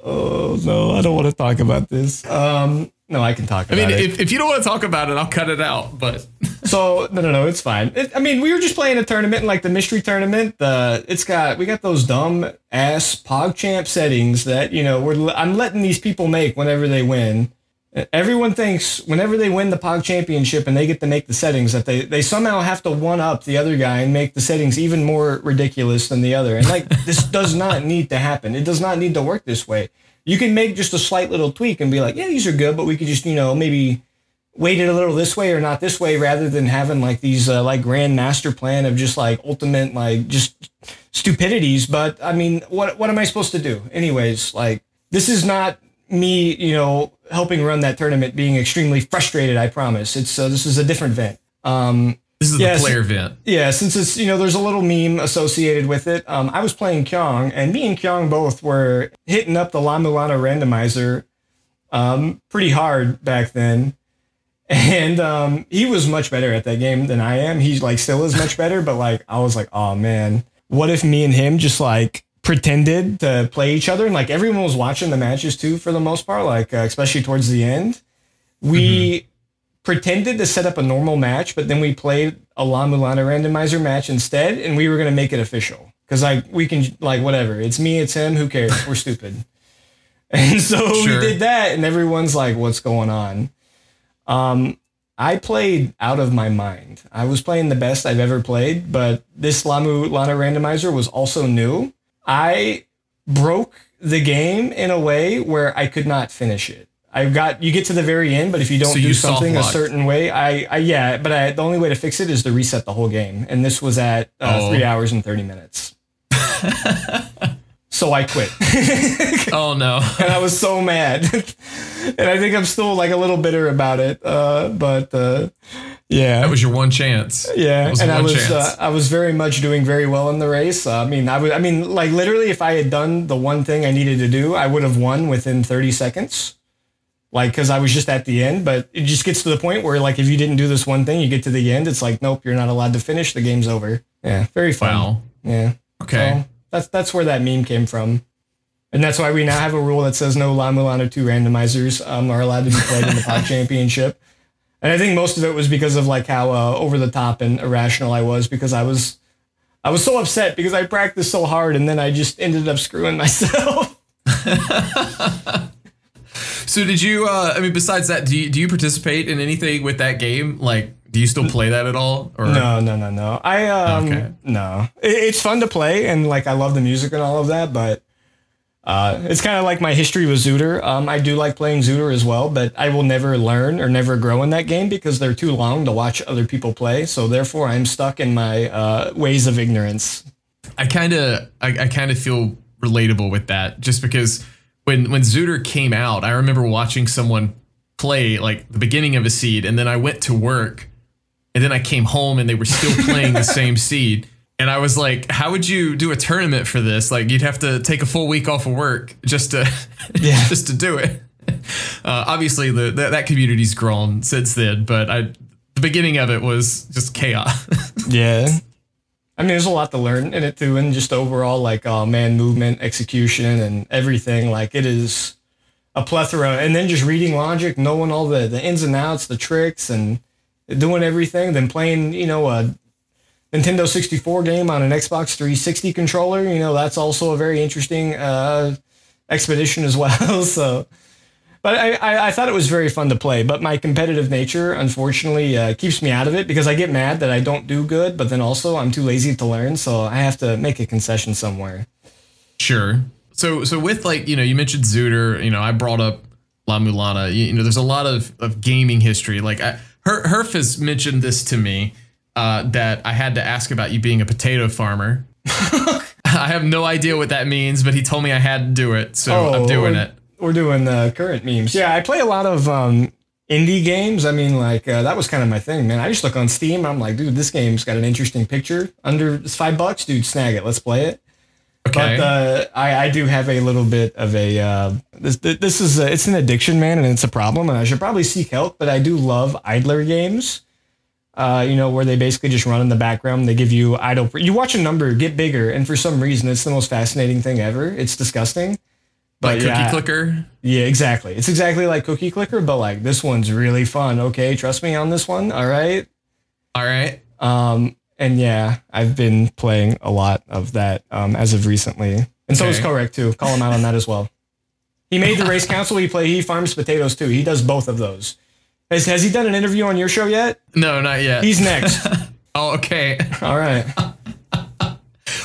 Oh no, I don't want to talk about this. Um, no, I can talk about it. I mean, it. If, if you don't want to talk about it, I'll cut it out. But so no, no, no, it's fine. It, I mean, we were just playing a tournament, like the mystery tournament. The it's got we got those dumb ass PogChamp settings that, you know, we're I'm letting these people make whenever they win. Everyone thinks whenever they win the Pog Championship and they get to make the settings that they they somehow have to one up the other guy and make the settings even more ridiculous than the other. And like, this does not need to happen. It does not need to work this way. You can make just a slight little tweak and be like, yeah, these are good, but we could just, you know, maybe weight it a little this way or not this way, rather than having like these uh, like grand master plan of just like ultimate, like just stupidities. But I mean, what what am I supposed to do? Anyways, like this is not me, you know, helping run that tournament, being extremely frustrated. I promise it's uh, this is a different event. Um, This is yeah, the player event. Yeah, since it's, you know, there's a little meme associated with it. Um, I was playing Kyung, and me and Kyung both were hitting up the La-Mulana randomizer um, pretty hard back then. And um, he was much better at that game than I am. He, like, still is much better, but, like, I was like, oh, man, what if me and him just, like, pretended to play each other? And, like, everyone was watching the matches, too, for the most part, like, uh, especially towards the end. We... Mm-hmm. pretended to set up a normal match, but then we played a La-Mulana randomizer match instead, and we were going to make it official. Because, like, we can, like, whatever. It's me, it's him, who cares? We're stupid. And so sure. we did that, and everyone's like, what's going on? Um, I played out of my mind. I was playing the best I've ever played, but this La-Mulana randomizer was also new. I broke the game in a way where I could not finish it. I've got, you get to the very end, but if you don't so do you something a certain way, I, I yeah, but I, the only way to fix it is to reset the whole game. And this was at uh, oh. three hours and thirty minutes. So I quit. Oh no. And I was so mad. And I think I'm still like a little bitter about it. Uh, but, uh, yeah, that was your one chance. Yeah. That was and I was, uh, I was very much doing very well in the race. Uh, I mean, I was, I mean, like literally if I had done the one thing I needed to do, I would have won within thirty seconds. Like, because I was just at the end, but it just gets to the point where, like, if you didn't do this one thing, you get to the end. It's like, nope, you're not allowed to finish. The game's over. Yeah, very fun. Wow. Yeah. Okay. So that's that's where that meme came from, and that's why we now have a rule that says no La-Mulana two randomizers um, are allowed to be played in the P O C Championship. And I think most of it was because of like how uh, over the top and irrational I was, because I was I was so upset because I practiced so hard and then I just ended up screwing myself. So did you, uh, I mean, besides that, do you, do you participate in anything with that game? Like, do you still play that at all? Or? No, no, no, no. I, um, okay. no, it, it's fun to play. And like, I love the music and all of that, but, uh, it's kind of like my history with Zooter. Um, I do like playing Zooter as well, but I will never learn or never grow in that game because they're too long to watch other people play. So therefore I'm stuck in my, uh, ways of ignorance. I kind of, I, I kind of feel relatable with that just because When when Zooter came out, I remember watching someone play like the beginning of a seed, and then I went to work, and then I came home, and they were still playing the same seed. And I was like, "How would you do a tournament for this? Like, you'd have to take a full week off of work just to yeah. just to do it." Uh, obviously, the, the that community's grown since then, but I the beginning of it was just chaos. Yeah. I mean, there's a lot to learn in it, too, and just overall, like, oh, man, movement, execution, and everything. Like, it is a plethora. And then just reading logic, knowing all the, the ins and outs, the tricks, and doing everything. Then playing, you know, a Nintendo sixty-four game on an Xbox three sixty controller. You know, that's also a very interesting uh, expedition as well. So, but I, I, I thought it was very fun to play. But my competitive nature, unfortunately, uh, keeps me out of it because I get mad that I don't do good. But then also I'm too lazy to learn. So I have to make a concession somewhere. Sure. So so with like, you know, you mentioned Zooter, you know, I brought up La-Mulana. You, you know, there's a lot of, of gaming history. Like I, Her, Herf has mentioned this to me uh, that I had to ask about you being a potato farmer. I have no idea what that means, but he told me I had to do it. So oh, I'm doing it. We're doing the current memes. Yeah, I play a lot of um, indie games. I mean, like, uh, that was kind of my thing, man. I just look on Steam. I'm like, dude, this game's got an interesting picture. Under it's five bucks, dude, snag it. Let's play it. Okay. But uh, I, I do have a little bit of a, uh, this this is, a, it's an addiction, man, and it's a problem, and I should probably seek help, but I do love idler games, uh, you know, where they basically just run in the background. They give you idle, you watch a number get bigger, and for some reason, it's the most fascinating thing ever. It's disgusting. But like yeah, Cookie Clicker? Yeah, exactly. It's exactly like Cookie Clicker, but like this one's really fun. Okay, trust me on this one. All right. All right. Um, and yeah, I've been playing a lot of that um, as of recently. And okay. So is Koric, too. Call him out on that as well. He made the Race Council. He play. He farms potatoes, too. He does both of those. Has, has he done an interview on your show yet? No, not yet. He's next. Oh, okay. All right.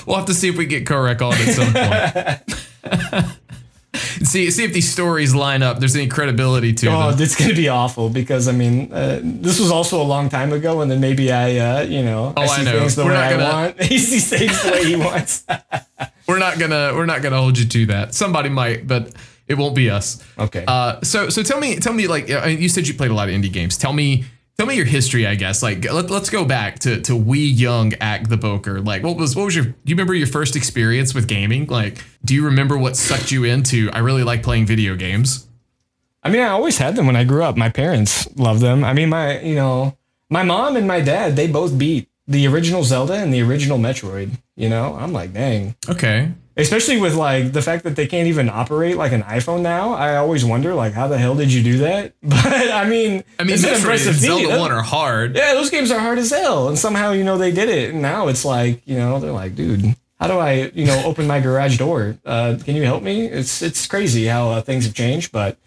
We'll have to see if we get Koric on at some point. See, see if these stories line up. There's any credibility to oh, them. Oh, it's going to be awful because, I mean, uh, this was also a long time ago. And then maybe I, uh, you know, oh, I see I know. things the we're way gonna, I want. He sees things the way he wants. We're not going to we're not going to hold you to that. Somebody might, but it won't be us. OK, uh, so so tell me, tell me, like, I mean, you said you played a lot of indie games. Tell me Tell me your history, I guess. Like, let, let's go back to to wee young Ack the Boker. Like, what was what was your? Do you remember your first experience with gaming? Like, do you remember what sucked you into? I really like playing video games. I mean, I always had them when I grew up. My parents loved them. I mean, my you know, my mom and my dad, they both beat the original Zelda and the original Metroid. You know, I'm like, dang. Okay. Especially with like the fact that they can't even operate like an iPhone now. I always wonder like, how the hell did you do that? But I mean, I mean, Metroid and Zelda one are hard. Yeah, those games are hard as hell. And somehow, you know, they did it. And now it's like, you know, they're like, dude, how do I, you know, open my garage door? Uh, can you help me? It's it's crazy how uh, things have changed. But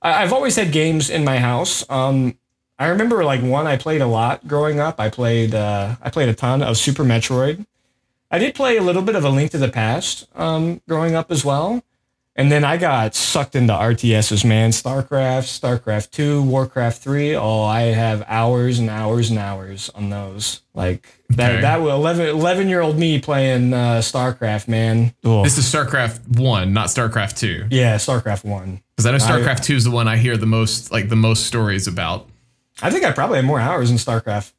I, I've always had games in my house. Um, I remember like one I played a lot growing up. I played uh, I played a ton of Super Metroid. I did play a little bit of A Link to the Past um, growing up as well. And then I got sucked into R T Ss, man. StarCraft, StarCraft two, Warcraft three. Oh, I have hours and hours and hours on those. Like that okay. that eleven-year-old me playing uh, StarCraft, man. Ugh. This is StarCraft one, not StarCraft two. Yeah, StarCraft one. Because I know StarCraft two is the one I hear the most, like the most stories about. I think I probably have more hours in StarCraft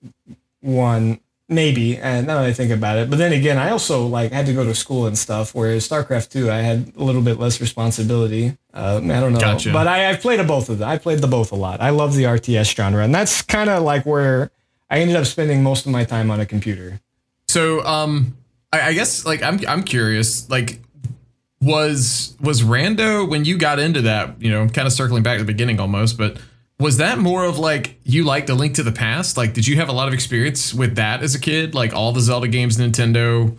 one. Maybe, and now that I think about it. But then again, I also like had to go to school and stuff, whereas StarCraft two, I had a little bit less responsibility. Uh, I don't know. Gotcha. But I, I've played both of them. I played the both a lot. I love the R T S genre, and that's kind of like where I ended up spending most of my time on a computer. So um, I, I guess like I'm I'm curious, like was was Rando when you got into that, you know, kind of circling back to the beginning almost, but was that more of like you liked A Link to the Past? Like, did you have a lot of experience with that as a kid? Like all the Zelda games, Nintendo,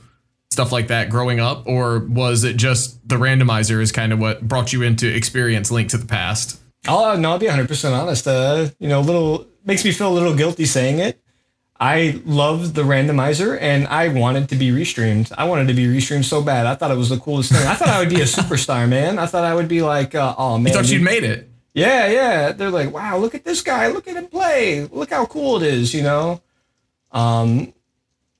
stuff like that growing up? Or was it just the randomizer is kind of what brought you into experience Link to the Past? Oh, no, I'll be one hundred percent honest. Uh, you know, little makes me feel a little guilty saying it. I loved the randomizer and I wanted to be restreamed. I wanted to be restreamed so bad. I thought it was the coolest thing. I thought I would be a superstar, man. I thought I would be like, uh, oh, man. You thought you'd made it. Yeah, yeah. They're like, wow, look at this guy. Look at him play. Look how cool it is, you know? Um,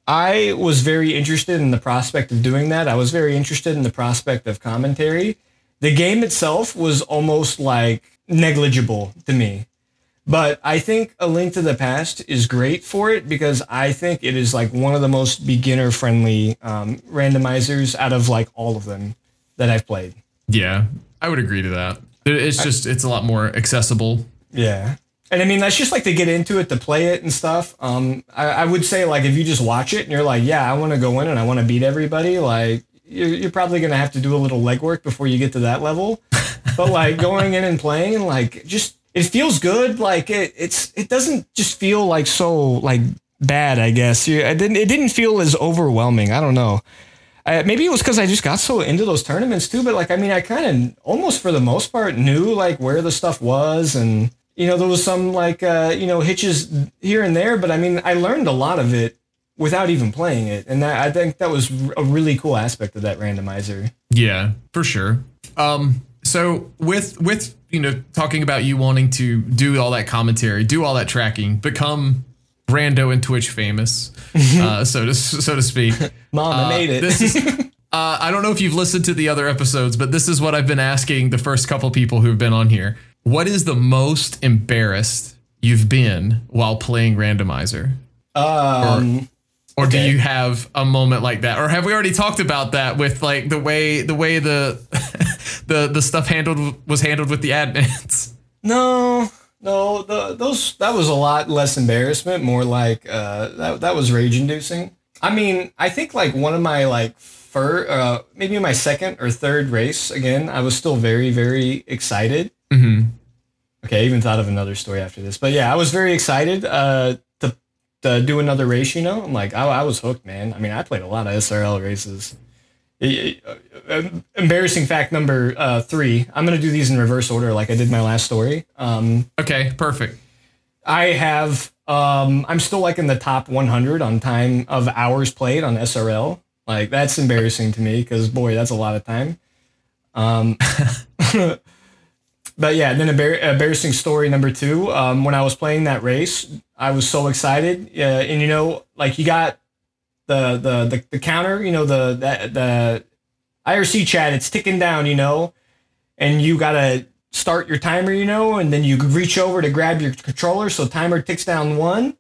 I was very interested in the prospect of doing that. I was very interested in the prospect of commentary. The game itself was almost like negligible to me. But I think A Link to the Past is great for it because I think it is like one of the most beginner-friendly um, randomizers out of like all of them that I've played. Yeah, I would agree to that. It's just, it's a lot more accessible. Yeah. And I mean, that's just like to get into it, to play it and stuff. Um, I, I would say like, if you just watch it and you're like, yeah, I want to go in and I want to beat everybody. Like you're, you're probably going to have to do a little legwork before you get to that level. But like going in and playing and like, just, it feels good. Like it, it's, it doesn't just feel like so like bad, I guess. You, I didn't, it didn't feel as overwhelming. I don't know. I, maybe it was because I just got so into those tournaments, too. But, like, I mean, I kind of almost for the most part knew, like, where the stuff was. And, you know, there was some, like, uh, you know, hitches here and there. But, I mean, I learned a lot of it without even playing it. And that, I think that was a really cool aspect of that randomizer. Yeah, for sure. Um, so with, with, you know, talking about you wanting to do all that commentary, do all that tracking, become Rando and Twitch famous, uh, so to so to speak. Mom, I uh, made it. This is, uh, I don't know if you've listened to the other episodes, but this is what I've been asking the first couple people who've been on here. What is the most embarrassed you've been while playing randomizer? Um, or or okay. Do you have a moment like that? Or have we already talked about that with like the way the way the the the stuff handled was handled with the admins? No. No, the, those that was a lot less embarrassment, more like uh, that that was rage inducing. I mean, I think like one of my like fir- uh, maybe my second or third race again, I was still very, very excited. Mm-hmm. Okay, I even thought of another story after this, but yeah, I was very excited uh, to to do another race. You know, I'm like I, I was hooked, man. I mean, I played a lot of S R L races. It, it, embarrassing fact number uh, three. I'm going to do these in reverse order like I did my last story. Um, okay, perfect. I have, um, I'm still like in the top one hundred on time of hours played on S R L. Like that's embarrassing to me because boy, that's a lot of time. Um, but yeah, then embar- embarrassing story number two. Um, when I was playing that race, I was so excited. Uh, and you know, like you got The, the the the counter, you know, the, the the I R C chat, it's ticking down, you know, and you gotta start your timer, you know, and then you reach over to grab your controller. So timer ticks down one.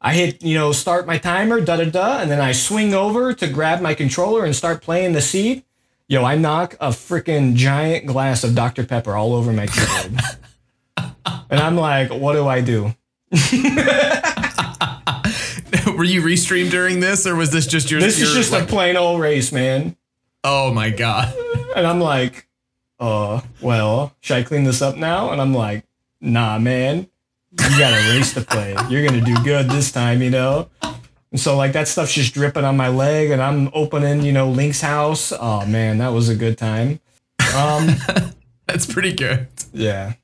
I hit, you know, start my timer, da-da-da, and then I swing over to grab my controller and start playing the seed. Yo, I knock a freaking giant glass of Doctor Pepper all over my keyboard. And I'm like, what do I do? Were you restreamed during this, or was this just your... This your, is just like, a plain old race, man. Oh, my God. And I'm like, uh, well, should I clean this up now? And I'm like, nah, man. You got a race to play. You're going to do good this time, you know? And so, like, that stuff's just dripping on my leg, and I'm opening, you know, Link's house. Oh, man, that was a good time. Um, That's pretty good. Yeah.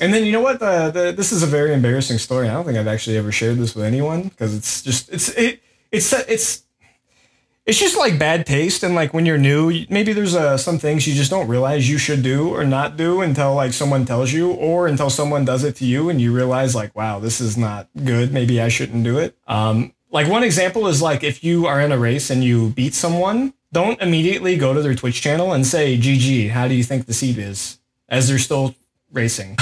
And then, you know what? The, the, this is a very embarrassing story. I don't think I've actually ever shared this with anyone, because it's just, it's, it, it's, it's, it's just, like, bad taste, and, like, when you're new, maybe there's uh, some things you just don't realize you should do or not do until, like, someone tells you, or until someone does it to you, and you realize, like, wow, this is not good. Maybe I shouldn't do it. Um, like, one example is, like, if you are in a race and you beat someone, don't immediately go to their Twitch channel and say, G G, how do you think the seed is? As they're still racing.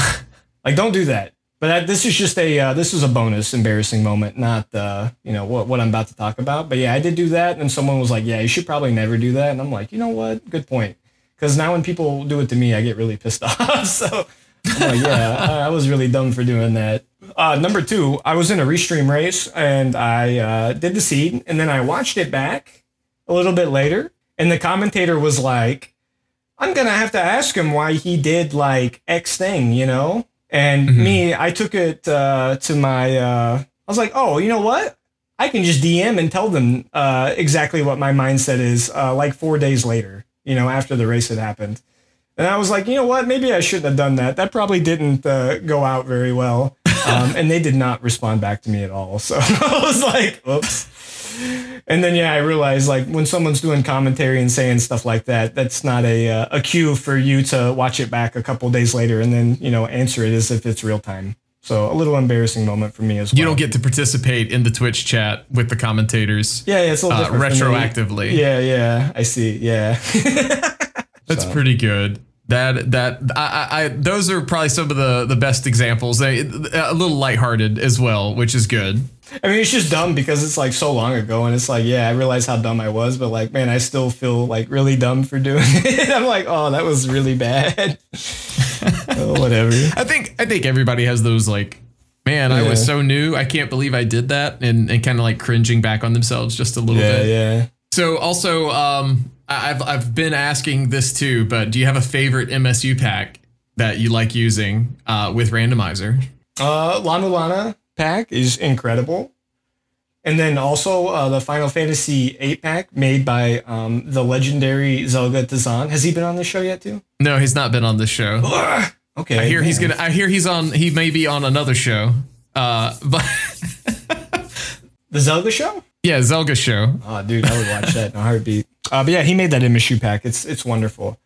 Like, don't do that. But that, this is just a uh, this is a bonus embarrassing moment, not uh, you know what what I'm about to talk about. But yeah, I did do that, and someone was like, "Yeah, you should probably never do that." And I'm like, you know what? Good point. Because now when people do it to me, I get really pissed off. So I'm like, yeah, I, I was really dumb for doing that. Uh, number two, I was in a restream race, and I uh, did the seed, and then I watched it back a little bit later, and the commentator was like, "I'm gonna have to ask him why he did like X thing," you know. And mm-hmm. me, I took it uh, to my, uh, I was like, oh, you know what? I can just D M and tell them uh, exactly what my mindset is uh, like four days later, you know, after the race had happened. And I was like, you know what? Maybe I shouldn't have done that. That probably didn't uh, go out very well. Um, and they did not respond back to me at all. So I was like, oops. And then, yeah, I realized, like, when someone's doing commentary and saying stuff like that, that's not a uh, a cue for you to watch it back a couple days later and then, you know, answer it as if it's real time. So a little embarrassing moment for me as well. You don't get to participate in the Twitch chat with the commentators. Yeah, yeah, it's a little uh, retroactively. Yeah, yeah, I see. Yeah, that's so. Pretty good. That that I, I those are probably some of the, the best examples. They a little lighthearted as well, which is good. I mean, it's just dumb because it's like so long ago, and it's like, yeah, I realized how dumb I was, but like, man, I still feel like really dumb for doing it. I'm like, oh, that was really bad. Oh, whatever. I think I think everybody has those like, man, yeah. I was so new, I can't believe I did that, and and kind of like cringing back on themselves just a little yeah, bit. Yeah, yeah. So also, um. I've I've been asking this too, but do you have a favorite M S U pack that you like using uh, with Randomizer? Uh, La-Mulana pack is incredible. And then also uh, the Final Fantasy eight pack made by um, the legendary Zelga Tazan. Has he been on this show yet too? No, he's not been on this show. Ugh! Okay. I hear man. he's gonna I hear he's on he may be on another show. Uh, but the Zelga show? Yeah, Zelga show. Oh dude, I would watch that in a heartbeat. Uh, but yeah, he made that M S U pack. It's it's wonderful.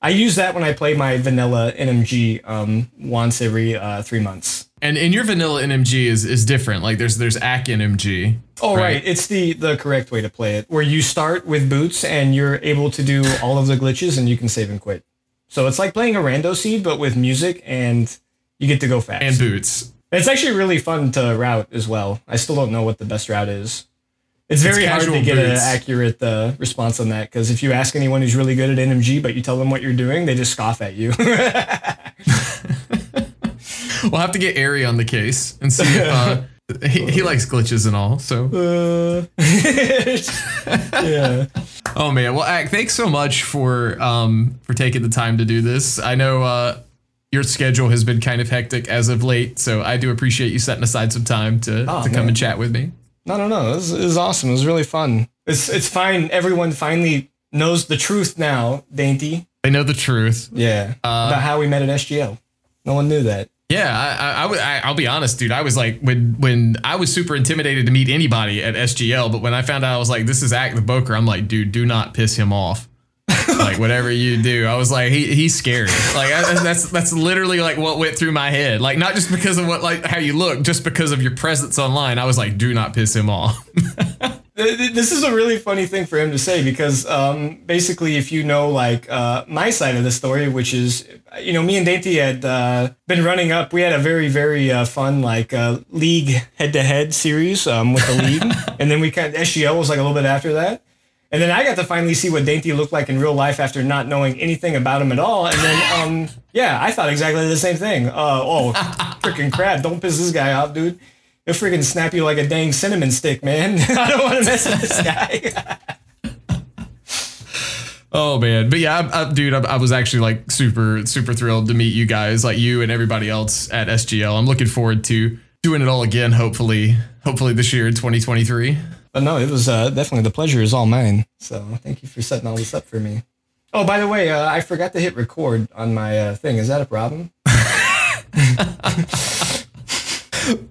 I use that when I play my vanilla N M G um, once every uh, three months. And and your vanilla N M G is is different. Like there's there's Ack N M G. Oh right, right. It's the the correct way to play it, where you start with boots and you're able to do all of the glitches and you can save and quit. So it's like playing a rando seed, but with music, and you get to go fast and boots. It's actually really fun to route as well. I still don't know what the best route is. It's very it's hard to get an accurate uh, response on that, because if you ask anyone who's really good at N M G, but you tell them what you're doing, they just scoff at you. We'll have to get Ari on the case and see if uh, he, he likes glitches and all. So, uh, yeah. Oh man, well, Ack, thanks so much for um for taking the time to do this. I know uh, your schedule has been kind of hectic as of late, so I do appreciate you setting aside some time to oh, to come man. and chat with me. No, no, no. This is awesome. It was really fun. It's it's fine. Everyone finally knows the truth now, Dainty. They know the truth. Yeah. Uh, about how we met at S G L. No one knew that. Yeah, I, I, I, I'll be honest, dude. I was like, when when I was super intimidated to meet anybody at S G L, but when I found out I was like, this is Ack the Boker, I'm like, dude, do not piss him off. Like, whatever you do. I was like, he he's scary. Like, I, that's that's literally, like, what went through my head. Like, not just because of what, like, how you look, just because of your presence online. I was like, do not piss him off. This is a really funny thing for him to say, because um, basically, if you know, like, uh, my side of the story, which is, you know, me and Dante had uh, been running up. We had a very, very uh, fun, like, uh, league head-to-head series um, with the league. And then we kind of, S G L was, like, a little bit after that. And then I got to finally see what Dante looked like in real life after not knowing anything about him at all. And then, um, yeah, I thought exactly the same thing. Uh, oh, freaking crap. Don't piss this guy off, dude. He'll freaking snap you like a dang cinnamon stick, man. I don't want to mess with this guy. Oh, man. But yeah, I, I, dude, I, I was actually like super, super thrilled to meet you guys, like you and everybody else at S G L. I'm looking forward to doing it all again, hopefully, hopefully this year in twenty twenty-three. But no, it was uh, definitely the pleasure is all mine. So thank you for setting all this up for me. Oh, by the way, uh, I forgot to hit record on my uh, thing. Is that a problem?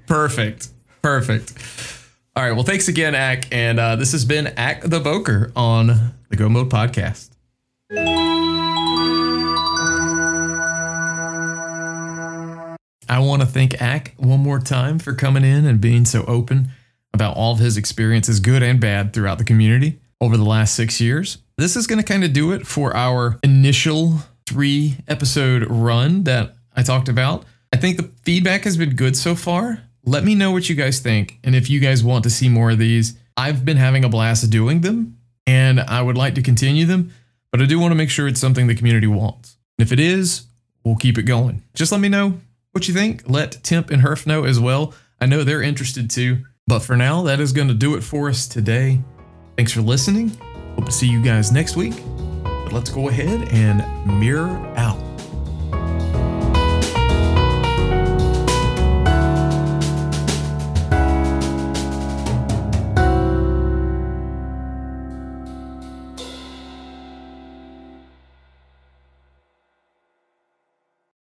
Perfect. Perfect. All right. Well, thanks again, Ack. And uh, this has been Ack the Boker on the Go Mode Podcast. I want to thank Ack one more time for coming in and being so open about all of his experiences, good and bad, throughout the community over the last six years. This is going to kind of do it for our initial three episode run that I talked about. I think the feedback has been good so far. Let me know what you guys think. And if you guys want to see more of these, I've been having a blast doing them and I would like to continue them, but I do want to make sure it's something the community wants. And if it is, we'll keep it going. Just let me know what you think. Let Temp and Herf know as well. I know they're interested too. But for now, that is going to do it for us today. Thanks for listening. Hope to see you guys next week. But let's go ahead and mirror out.